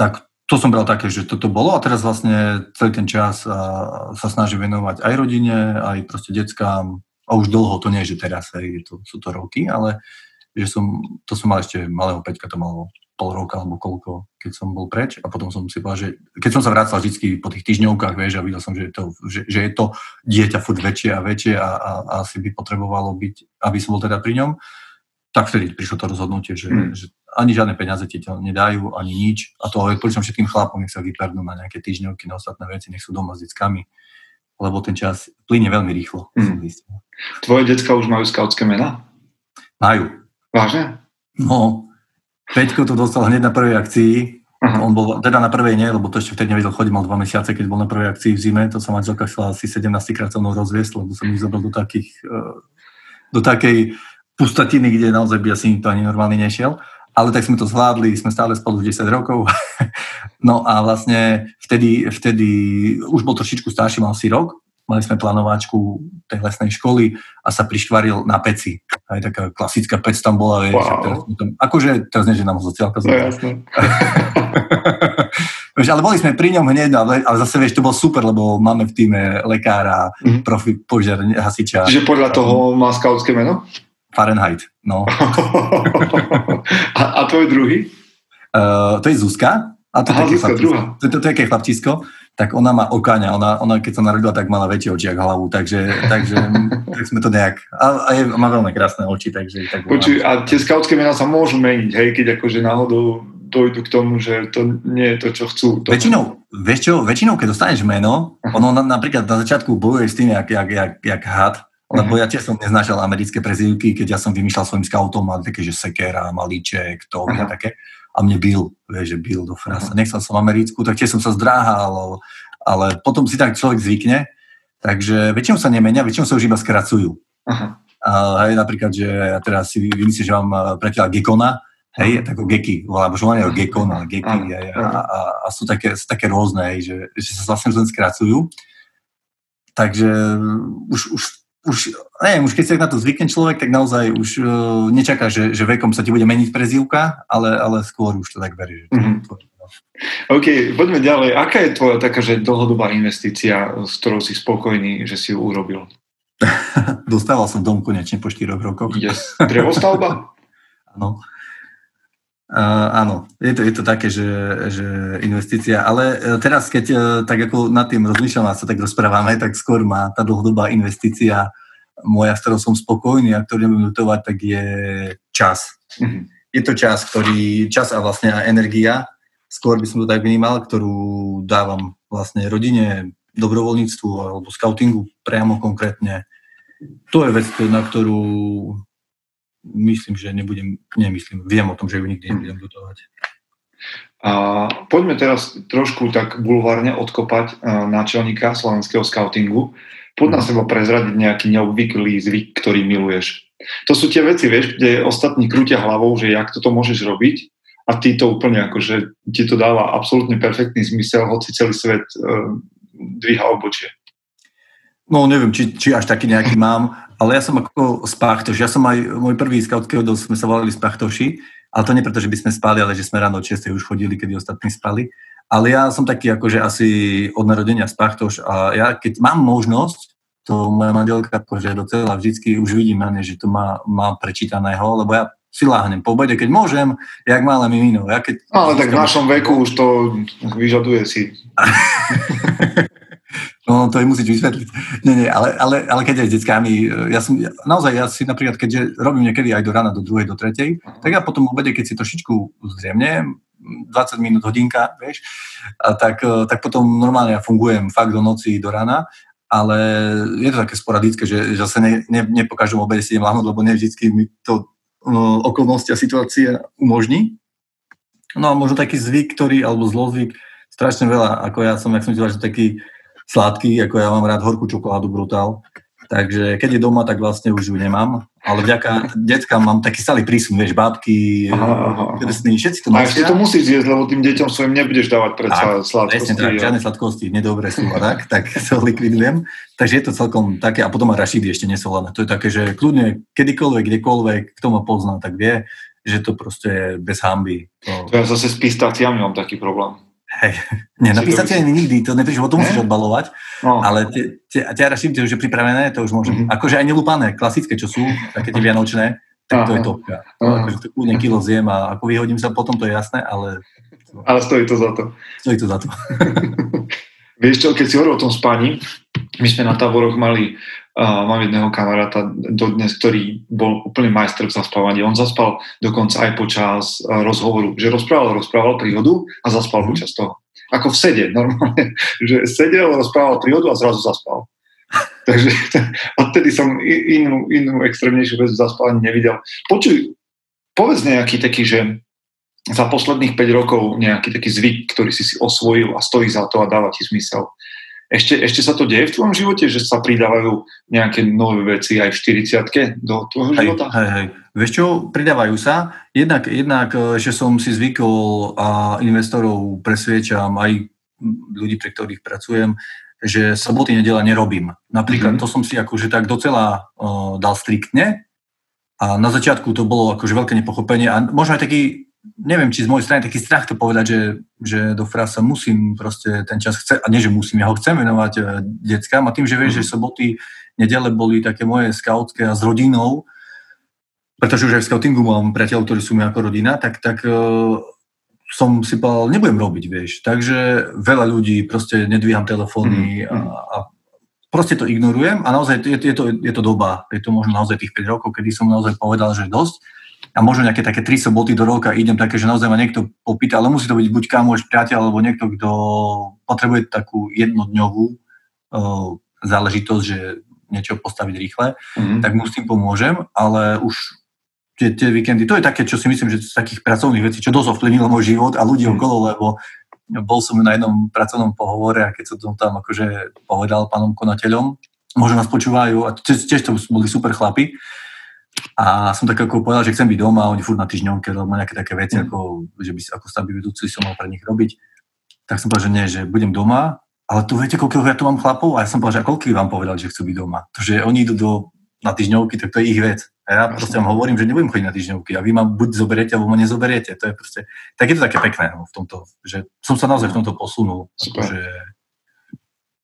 Tak to som bral také, že toto bolo a teraz vlastne celý ten čas sa snažím venovať aj rodine, aj proste deckám a už dlho, to nie je, že teraz, sú to roky, ale že som mal ešte malého Peťka, to malo pol roka alebo koľko, keď som bol preč a potom som si povedal, že keď som sa vracal vždycky po tých týždňovkách, vieš, a videl som, že je to dieťa furt väčšie a väčšie a asi by potrebovalo byť, aby som bol teda pri ňom, tak vtedy prišlo to rozhodnutie, že ani žiadne peniaze ti to nedajú, ani nič a to odporúčam všetkým chlapom, nech sa vypadnú na nejaké týždňovky, na ostatné veci, nech sú doma s deckami, lebo ten čas plynie veľmi rýchlo. Tvoje decka už majú skautské mená? Majú. Vážne? No, Peťko to dostal hneď na prvej akcii. On bol teda na prvej nie, lebo to ešte vtedy nevedel chodiť, mal 2 mesiace, keď bol na prvej akcii v zime. To sa manželka chcela asi 17-krát so mnou rozviesť, lebo som ich zobral do takej pustatiny, kde naozaj by asi nikto ani normálne nešiel. Ale tak sme to zvládli, sme stále spolu 10 rokov. No a vlastne vtedy už bol trošičku starší, mal si rok. Mali sme plánováčku tej lesnej školy a sa priškvaril na peci. Aj taká klasická pec tam bola. Vieš, teraz nie, že nám sociálka zaujíma. Ale boli sme pri ňom hneď, ale zase vieš, to bolo super, lebo máme v týme lekára, profi, požiar, hasiča. Čiže podľa toho má skautské meno? Fahrenheit, no. A tvoj druhý? To je Zuzka. A to je také chlapčisko. tak ona ma okáňa. Ona keď sa narodila, tak mala väčšie oči ako hlavu, takže tak sme to nejak... A má veľmi krásne oči, takže... Tak a tie skautské mená sa môžu meniť, hej, keď akože náhodou dojdu k tomu, že to nie je to, čo chcú. To... Väčšinou, keď dostaneš meno, ono napríklad na začiatku bojuje s tým, jak had, lebo ja tiež som neznášal americké prezývky, keď ja som vymýšľal svojim skautom, mali také, že Sekera, Malíček, to a také. A mne Bill do frasa. Nechcel som americkú, tak tiež som sa zdráhal, ale potom si tak človek zvykne, takže väčšinou sa nemenia, väčšinou sa už iba skracujú. A hej, napríklad, že ja teraz si vymyslím, že mám priateľa Gekona, hej, tak o Geky, alebo že volanie o Gekona, Geky, a sú také rôzne, hej, že sa vlastne len skracujú. Takže už keď sa na to zvykne človek, tak naozaj už nečaká, že vekom sa ti bude meniť prezývka, ale skôr už to tak verí. OK, poďme ďalej. Aká je tvoja taká, že dlhodobá investícia, s ktorou si spokojný, že si ju urobil? Dostával som dom konečne po 4 rokoch. Yes. Drevostavba? Áno. Áno, je to také, že investícia, ale teraz, keď tak ako nad tým rozmýšľam a sa tak rozprávame, tak skôr má tá dlhodobá investícia moja, s ktorou som spokojný a ktorú nebudem lutovať, tak je čas. Je to čas a vlastne energia, skôr by som to tak vnímal, ktorú dávam vlastne rodine, dobrovoľníctvu alebo skautingu priamo konkrétne. To je vec, na ktorú... Viem o tom, že ju nikdy nebudem dotovať. Poďme teraz trošku tak bulvárne odkopať náčelníka slovenského skautingu. Poď na seba prezradiť nejaký neobvyklý zvyk, ktorý miluješ. To sú tie veci, vieš, kde ostatní krútia hlavou, že jak toto môžeš robiť a ty to úplne akože ti to dáva absolútne perfektný zmysel, hoci celý svet dvíha obočie. No neviem, či až taký nejaký mám, ale ja som ako spachtoš. Ja som aj môj prvý skautský odol, sme sa volali spachtoši, ale to nie preto, že by sme spali, ale že sme ráno od 6:00 už chodili, kedy ostatní spali. Ale ja som taký akože asi od narodenia spachtoš a ja keď mám možnosť, to moja manželka akože docela vždycky už vidí na mne, že to má prečítaného, lebo ja si láhnem po obede, keď môžem, jak malé mimino. Ja keď... Ale tak v našom veku už to vyžaduje si. No, to je musíš vysvetliť. Nie, ale keď aj s deckami, ja si napríklad, keďže robím niekedy aj do rána, do 2:00, do 3:00, tak ja potom obede, keď si trošičku zriemnem, 20 minút, hodinka, vieš, a tak potom normálne ja fungujem fakt do noci, do rána, ale je to také sporadické, že sa po každom obede si idem láhnuť, lebo nie vždycky mi to okolnosti a situácia umožní. No a možno taký zvyk, alebo zlozvyk, strašne veľa, ako ja som, jak som ti hovoril, že taký sladký, ako ja mám rád horkú čokoládu brutál. Takže keď je doma, tak vlastne už ju nemám. Ale vďaka deckám mám taký stály prísun, vieš, bábky, kresný, všetci to nosia. A ešte to musíš jesť, lebo tým deťom svojim nebudeš dávať predsa sladkosti. Tak, žiadne sladkosti, nedobré sú a tak sa likvidujem. Takže je to celkom také, a potom aj rašidy ešte nesolené. To je také, že kľudne, kedykoľvek, kdekoľvek, kto ma pozná, tak vie, že to proste je bez hanby. To ja zase s pistáciami mám taký problém. Hej, nie, napísať si ani nikdy, to neprišlo, to musíš odbalovať, ale tie rašidky už je pripravené, to už môžem, akože aj nelúpané, klasické, čo sú, také tie vianočné, tak to je topka. Akože to kúdne kilo zjem a ako vyhodím sa potom, to je jasné, ale... Ale stojí to za to. Stojí to za to. Vieš čo, keď si hovoril o tom spáni, my sme na táboroch mali, mám jedného kamaráta dodnes, ktorý bol úplne majster v zaspávaní. On zaspal dokonca aj počas rozhovoru, že rozprával príhodu a zaspal počas toho. Ako v sede, normálne, že sedel, rozprával príhodu a zrazu zaspal. Takže odtedy som inú extrémnejšiu vec v zaspávaní nevidel. Počuj, povedz nejaký taký, že za posledných 5 rokov nejaký taký zvyk, ktorý si osvojil a stojí za to a dáva ti zmysel. Ešte sa to deje v tvojom živote, že sa pridávajú nejaké nové veci aj v 40-ke do tvojho života? Hej. Vieš čo, pridávajú sa. Jednak, že som si zvykol a investorov presviečam, aj ľudí, pre ktorých pracujem, že soboty, nedela nerobím. Napríklad to som si akože tak docela dal striktne a na začiatku to bolo akože veľké nepochopenie a možno aj taký, neviem, či z mojej strany taký strach to povedať, že do frasa musím proste ten čas chce, a nie, že musím, ja ho chcem venovať deckám a tým, že vieš, že soboty, nedele boli také moje skautské a s rodinou, pretože už aj v skautingu mám priateľov, ktorí sú mi ako rodina, tak som si povedal, nebudem robiť, vieš. Takže veľa ľudí, proste nedvíham telefóny a proste to ignorujem a naozaj je to doba, je to možno naozaj tých 5 rokov, kedy som naozaj povedal, že je dosť a možno nejaké také 3 soboty do roka idem také, že naozaj ma niekto popýta, ale musí to byť buď kamoš, priateľ, alebo niekto, kto potrebuje takú jednodňovú záležitosť, že niečo postaviť rýchle, tak mu s tým pomôžem, ale už tie víkendy, to je také, čo si myslím, že z takých pracovných vecí, čo dosť ovplyvnilo môj život a ľudí okolo, lebo bol som na jednom pracovnom pohovore a keď som tam akože povedal pánom konateľom, možno nás počúvajú a tiež to boli super chlapi a som tak ako povedal, že chcem byť doma a oni furt na týždňovke, lebo má nejaké také veci, ako, že by ako stavby vedúci som mal pre nich robiť, tak som povedal, že nie, že budem doma, ale tu viete, koľko ja tu mám chlapov a ja som povedal, že koľko vám povedal, že chcú byť doma, takže oni idú na týždňovky, tak to je ich vec. A ja proste vám hovorím, že nebudem chodiť na týždňovky a vy ma buď zoberiete, alebo ma nezoberiete. To je proste, tak je to také pekné v tomto, že som sa naozaj v tomto posunul. Akože...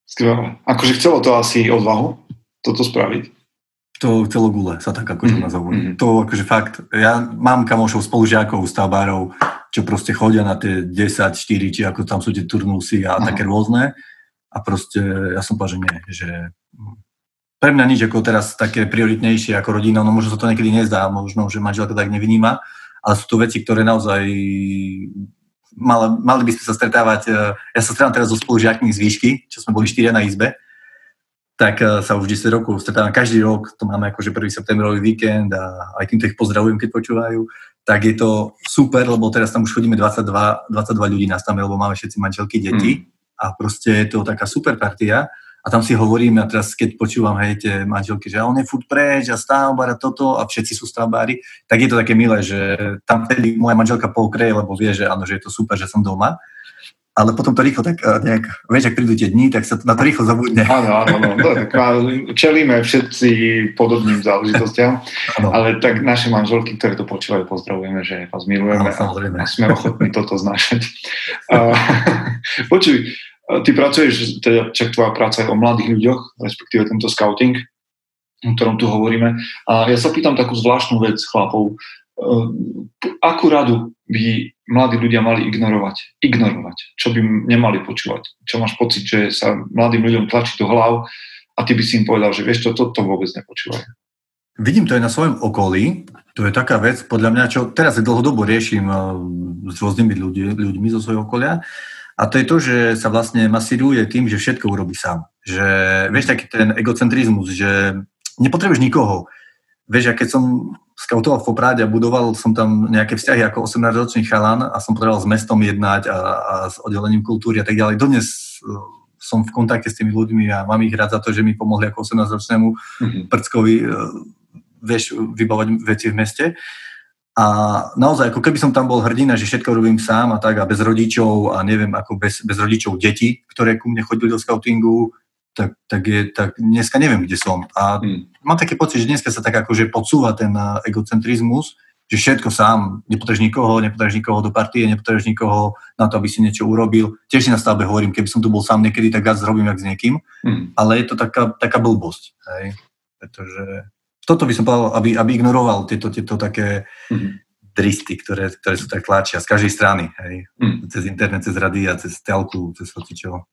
Skvelé. Akože chcelo to asi odvahu toto spraviť? To chcelo gule sa tak akože nás hovorí. To akože fakt, ja mám kamošov, spolužiakov, stavbárov, čo proste chodia na tie 10, 4, či ako tam sú tie turnusy a také rôzne. A proste ja som povedal, že nie, že... Pre mňa nič ako teraz také prioritnejšie ako rodina, no možno sa to niekedy nezdá, možno, že manželka tak nevyníma, ale sú to veci, ktoré naozaj mali by sme sa stretávať. Ja sa stretávam teraz so spolužiakmi z výšky, čo sme boli 4 na izbe, tak sa už 10 rokov stretávam každý rok, to máme akože 1. septembrový víkend a aj týmto ich pozdravujem, keď počúvajú, tak je to super, lebo teraz tam už chodíme 22 ľudí na stame, lebo máme všetci manželky, deti a proste je to taká super partia. A tam si hovorím, a teraz keď počúvam, hej, tie manželky, že on je furt preč a stavbár a toto a všetci sú stavbári, tak je to také milé, že tam vtedy moja manželka poukreje, lebo vie, že áno, že je to super, že som doma. Ale potom to rýchlo tak nejak, vieš, ak prídu tie dni, tak sa na to rýchlo zabudne. Áno. Čelíme všetci podobným záležitostiam, ale tak naše manželky, ktoré to počúvajú, pozdravujeme, že vás milujeme a sme ochotní toto znášať. Počuj, ty pracuješ, teda však tvoja práca je o mladých ľuďoch, respektíve tento skauting, o ktorom tu hovoríme. A ja sa pýtam takú zvláštnu vec chlapov. Akú radu by mladí ľudia mali ignorovať? Čo by nemali počúvať? Čo máš pocit, že sa mladým ľuďom tlačí do hlav a ty by si im povedal, že vieš, toto vôbec nepočúvaj. Vidím to aj na svojom okolí. To je taká vec, podľa mňa, čo teraz dlhodobo riešim s rôznymi ľuďmi zo svojho okolia. A to je to, že sa vlastne masíruje tým, že všetko urobí sám. Že, vieš, taký ten egocentrizmus, že nepotrebuješ nikoho. Vieš, a keď som skautoval v Poprade a budoval som tam nejaké vzťahy ako 18-ročný chalan a som potreboval s mestom jednať a s oddelením kultúry a tak ďalej. Dodnes som v kontakte s tými ľuďmi a mám ich rád za to, že mi pomohli ako 18-ročnému prckovi, vieš, vybavať veci v meste. A naozaj, ako keby som tam bol hrdina, že všetko robím sám a tak a bez rodičov a neviem, ako bez rodičov deti, ktoré ku mne chodili do skautingu, tak dneska neviem, kde som. A mám taký pocit, že dneska sa tak akože podsúva ten egocentrizmus, že všetko sám, nepotrebuješ nikoho do partie, nepotrebuješ nikoho na to, aby si niečo urobil. Tiež si na stavbe hovorím, keby som tu bol sám niekedy, tak ja zrobím jak s niekým, ale je to taká blbosť. Hej? Pretože... Toto by som povedal, aby ignoroval tieto také dristy, ktoré sú tak tlačia z každej strany. Hej. Cez internet, cez rádia, cez telku, cez hocičo.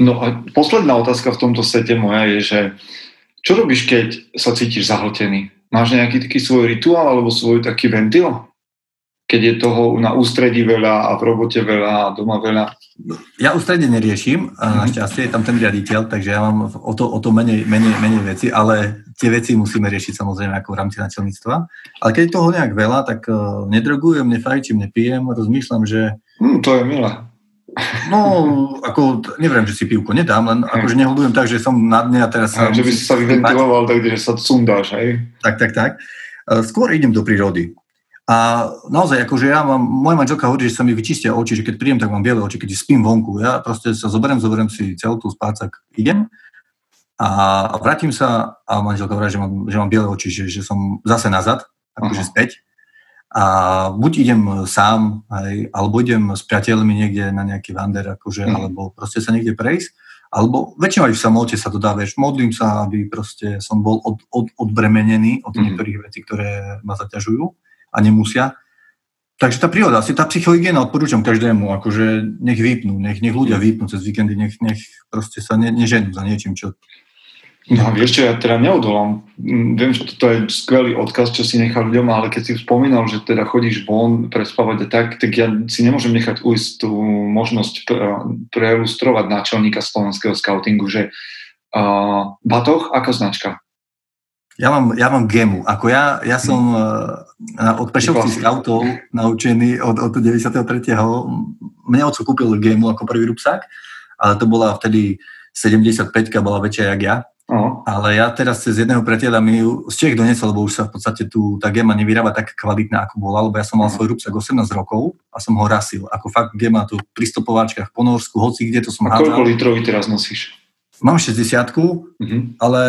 No a posledná otázka v tomto sete moja je, že čo robíš, keď sa cítiš zahltený? Máš nejaký taký svoj rituál alebo svoj taký ventil? Keď je toho na ústredí veľa a v robote veľa a doma veľa? Ja ústredie neriešim, našťastie je tam ten riaditeľ, takže ja mám o to menej veci, ale tie veci musíme riešiť samozrejme ako v rámci náčelníctva. Ale keď je toho nejak veľa, tak nedrogujem, nefajčím, nepijem, rozmýšľam, že... to je milé. No, ako neviem, že si pivko nedám, len akože nehodujem tak, že som na dne a teraz... Že by si sa vyventiloval, takže sa sundáš, hej? Tak. Skôr idem do prírody. A naozaj, akože moja manželka hovorí, že sa mi vyčistia oči, že keď príjem, tak mám biele oči, keď spím vonku. Ja proste sa zoberiem si celú tú spácak, idem a vrátim sa a manželka hovorí, že mám biele oči, že som zase nazad, akože späť. A buď idem sám, alebo idem s priateľmi niekde na nejaký vander, akože, alebo proste sa niekde prejsť, alebo väčšinou aj v samote sa to dá, vieš, modlím sa, aby proste som bol odbremenený od niektorých vecí, ktoré ma zaťažujú a nemusia. Takže tá príroda, asi tá psychohygiena, odporúčam každému, akože nech vypnú, nech ľudia vypnú cez víkendy, nech proste sa neženú za niečím, čo... No vieš čo, ja teda neodolám. Viem, že toto je skvelý odkaz, čo si nechal ľuďom, ale keď si spomínal, že teda chodíš von prespávať a tak ja si nemôžem nechať ujsť tú možnosť preilustrovať náčelníka slovenského skautingu, že Batoh, ako značka? Ja mám gemu. Ako ja som od pešovských skautov naučený od 93. Mne otco kúpil gemu ako prvý rúbsák, ale to bola vtedy 75-ka, bola väčšia jak ja. Uh-huh. Ale ja teraz cez jedného pretieda mi ju z Čech doniesol, lebo už sa v podstate tá gema nevyrába tak kvalitná, ako bola, lebo ja som mal svoj rúbsák 18 rokov a som ho rasil. Ako fakt gema tu pri stopováčkach po Norsku, hoci kde to som hádzal. A koľko litrový teraz nosíš? Mám 60-ku, ale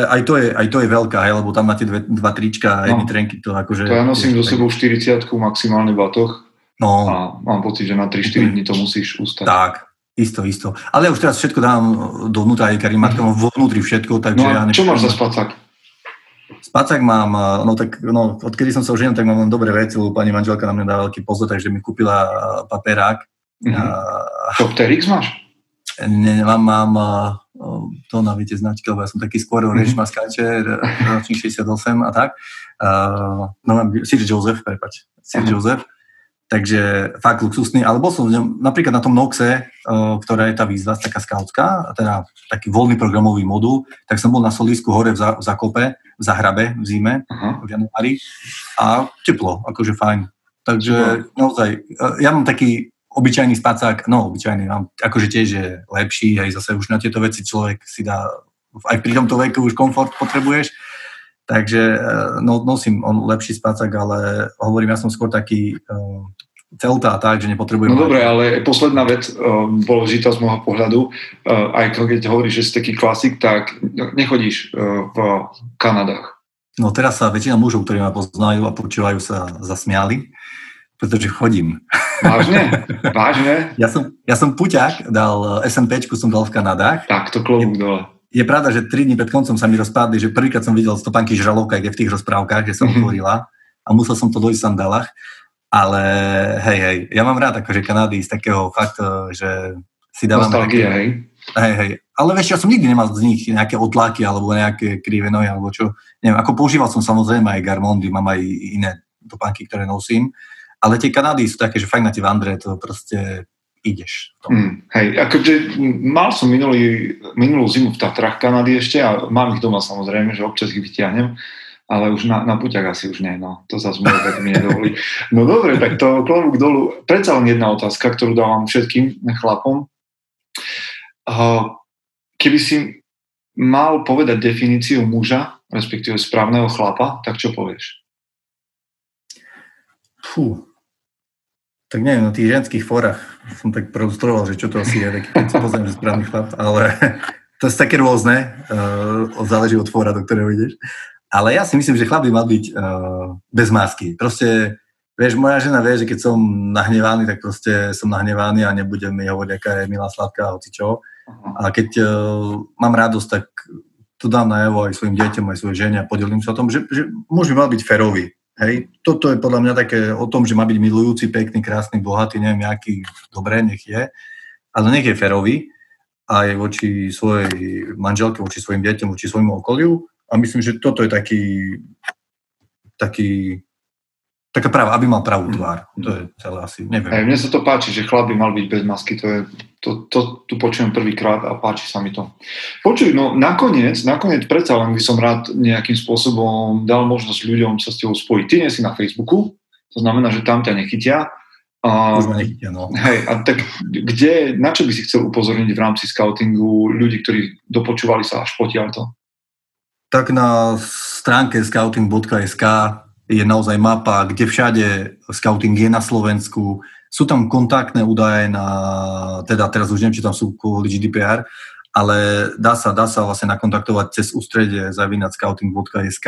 aj to je veľká, hej, lebo tam máte dva trička a jedny trenky. To akože... To ja nosím do sebou 40-ku, maximálne Batoh. No. A mám pocit, že na 3-4 dní to musíš ustať. Tak, isto. Ale ja už teraz všetko dám dovnútra, aj karimátka mám vo vnútri všetko, takže ja... No čo máš za spacák? Spacák mám, odkedy som sa oženil, tak mám len dobré veci, lebo pani manželka na mňa dá veľký pozor, takže mi kúpila paperák. Topterix máš? Mám to na viete značka, lebo ja som taký skôr rešmaskáčer, ročník 68 a tak. Sir Joseph, Joseph. Takže fakt luxusný, ale bol som v ňom, napríklad na tom Noxe, ktorá je tá výzva, taká skautská, teda taký voľný programový modul, tak som bol na Solísku hore v Zakope, v Zahrabe v zime, v januári a teplo, akože fajn. Takže naozaj, ja mám taký obyčajný spacák, akože tiež je lepší, aj zase už na tieto veci človek si dá, aj pri tomto veku už komfort potrebuješ, takže nosím on lepší spacák, ale hovorím, ja som skôr taký celtá, tak, že nepotrebujem... No dobre, ale posledná vec dôležitá z môjho pohľadu, aj keď hovoríš, že si taký klasik, tak nechodíš v Kanadách. No teraz sa väčšina mužov, ktorí ma poznajú a počúvajú, sa zasmiali, pretože chodím. Vážne? Ja som puťák, SNPčku som dal v Kanadách. Tak, to klobúk dole. Je pravda, že 3 dní pred koncom sa mi rozpadli, že prvýkrát som videl stopanky žralokajk v tých rozprávkach, že sa otvorila a musel som to dojsť v sandálach. Ale hej, ja mám rád akože Kanady z takého fakt, že si dávam... Nostalgia, hej? Hej. Ale vieš, ja som nikdy nemal z nich nejaké otlaky alebo nejaké krivé nohy, alebo čo. Neviem, ako používal som samozrejme aj garmondy, mám aj iné stopanky, ktoré nosím. Ale tie Kanady sú také, že fakt na tie vandre to proste ideš. Mal som minulú zimu v Tatrách Kanady ešte a mám ich doma samozrejme, že občas ich vytiahnem, ale už na puťak asi už nie, to zase môže tak mi nedovolí. No dobre, tak to klobúk dolu. Predsa len jedna otázka, ktorú dávam všetkým chlapom. Keby si mal povedať definíciu muža, respektíve správneho chlapa, tak čo povieš? Tak neviem, na tých ženských fórach som tak preustroval, že čo to asi je, keď si pozriem, že správny chlap, ale to je také rôzne, záleží od fóra, do ktorého ideš. Ale ja si myslím, že chlap by mal byť bez masky. Proste, vieš, moja žena vie, že keď som nahnevaný, tak proste som nahnevaný a nebudem mi hovoriť, aká je milá, sladká, hocičo. A keď mám radosť, tak to dám najavo aj svojim deťom, aj svojej žene a podelím sa o tom, že muž by mal byť férový. Hej, toto je podľa mňa také o tom, že má byť milujúci, pekný, krásny, bohatý, neviem, aký, dobré, nech je. Ale nech je férový aj voči svojej manželke, voči svojim deťom, voči svojmu okoliu. A myslím, že toto je taká práva, aby mal pravú tvár. To je celé asi, neviem. Mne sa to páči, že chlap by mal byť bez masky. To tu počujem prvýkrát a páči sa mi to. Počuj, nakoniec predsa len by som rád nejakým spôsobom dal možnosť ľuďom sa s tebou spojiť. Ty nie si na Facebooku, to znamená, že tam ťa nechytia. Už ma nechytia, Hej, a tak na čo by si chcel upozorniť v rámci skautingu ľudí, ktorí dopočúvali sa až potiaľto? Tak na stránke skauting.sk je naozaj mapa, kde všade skauting je na Slovensku. Sú tam kontaktné údaje teda teraz už neviem, či tam sú kvôli GDPR, ale dá sa vlastne nakontaktovať cez ústredie @skauting.sk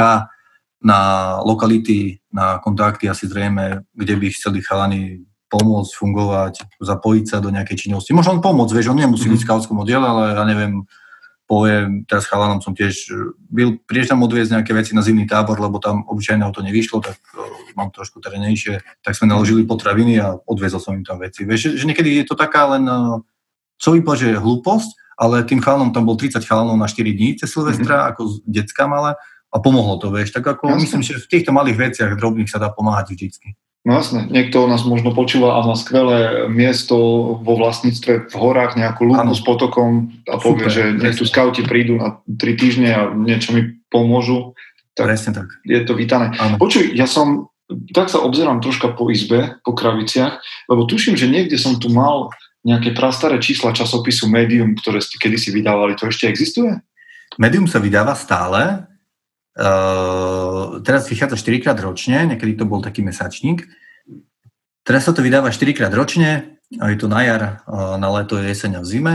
na lokality, na kontakty asi zrejme, kde by chceli chalani pomôcť, fungovať, zapojiť sa do nejakej činnosti. Možno on pomôcť, vieš, on nemusí byť v skautskom oddiele, ale ja neviem, poviem, teraz chalanom som tiež byl, prídeš tam odviezť nejaké veci na zimný tábor, lebo tam obyčajného to nevyšlo, tak mám trošku terénejšie, tak sme naložili potraviny a odviezol som im tam veci. Vieš, že niekedy je to taká len, čo vypadá, že je hlúposť, ale tým chalanom tam bol 30 chalanov na 4 dní cez Silvestra, ako decká malé, a pomohlo to, vieš, tak ako jasne. Myslím, že v týchto malých veciach drobných sa dá pomáhať vždycky. No jasne, niekto nás možno počúva a má skvelé miesto vo vlastníctve v horách, nejakú lúku s potokom a povie, že nech tu skauti prídu na 3 týždne a niečo mi pomôžu, tak, tak. Je to vítané. Ano. Počuj, ja som, tak sa obzerám troška po izbe, po kraviciach, lebo tuším, že niekde som tu mal nejaké prastaré čísla časopisu Medium, ktoré ste kedysi vydávali, to ešte existuje? Medium sa vydáva stále. Teraz vychádza 4-krát ročne, niekedy to bol taký mesačník. Teraz sa to vydáva 4-krát ročne, je to na jar, na leto, jeseň a v zime.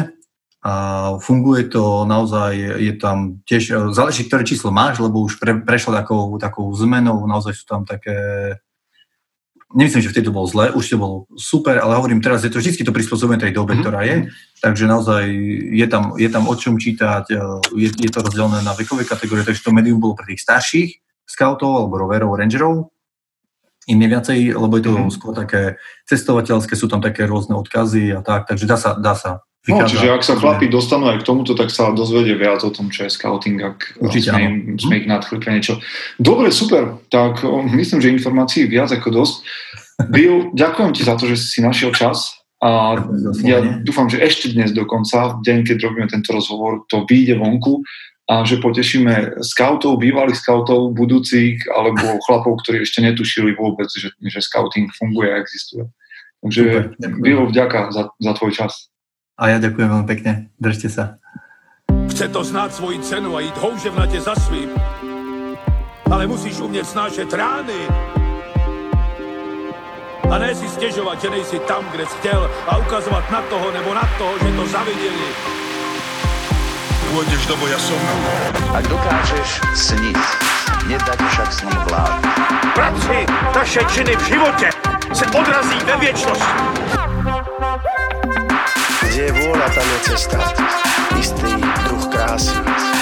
Funguje to naozaj, je tam tiež, záleží, ktoré číslo máš, lebo už prešlo takou zmenou, naozaj sú tam také, nemyslím, že vtedy to bolo zle, už to bolo super, ale hovorím, teraz je to vždy to prispôsobené tej dobe, ktorá je, takže naozaj je tam o čom čítať, je to rozdelené na vekové kategórie, takže to Medium bolo pre tých starších skautov, alebo roverov, rangerov, iné viacej, lebo je to skôr také cestovateľské, sú tam také rôzne odkazy a tak, takže dá sa. No, čiže ak sa chlapi dostanú aj k tomuto, tak sa dozvedie viac o tom, čo je skauting, ak sme ich nadchli pre niečo. Dobre, super, tak myslím, že informácií viac ako dosť. Bill, ďakujem ti za to, že si našiel čas a ja dúfam, že ešte dnes dokonca, v deň, keď robíme tento rozhovor, to vyjde vonku a že potešíme skautov, bývalých skautov, budúcich alebo chlapov, ktorí ešte netušili vôbec, že skauting funguje a existuje. Takže Bill, vďaka za tvoj čas. A ja ďakujem veľmi pekne. Držte sa. Chce to znáť svoji cenu a ísť houževnate za svým. Ale musíš umieť snášať rány. A ne si stěžovat, že nejsi tam, kde jsi chtěl a ukazovat na toho nebo na toho, že to zaviděli. Pôjdeš do boja som. Ak dokážeš sniť, nedať však sním vlád. Práci, taše činy v živote se odrazí ve věčnosti. Kde je vôľa, tam je cesta. Istý druh krásy.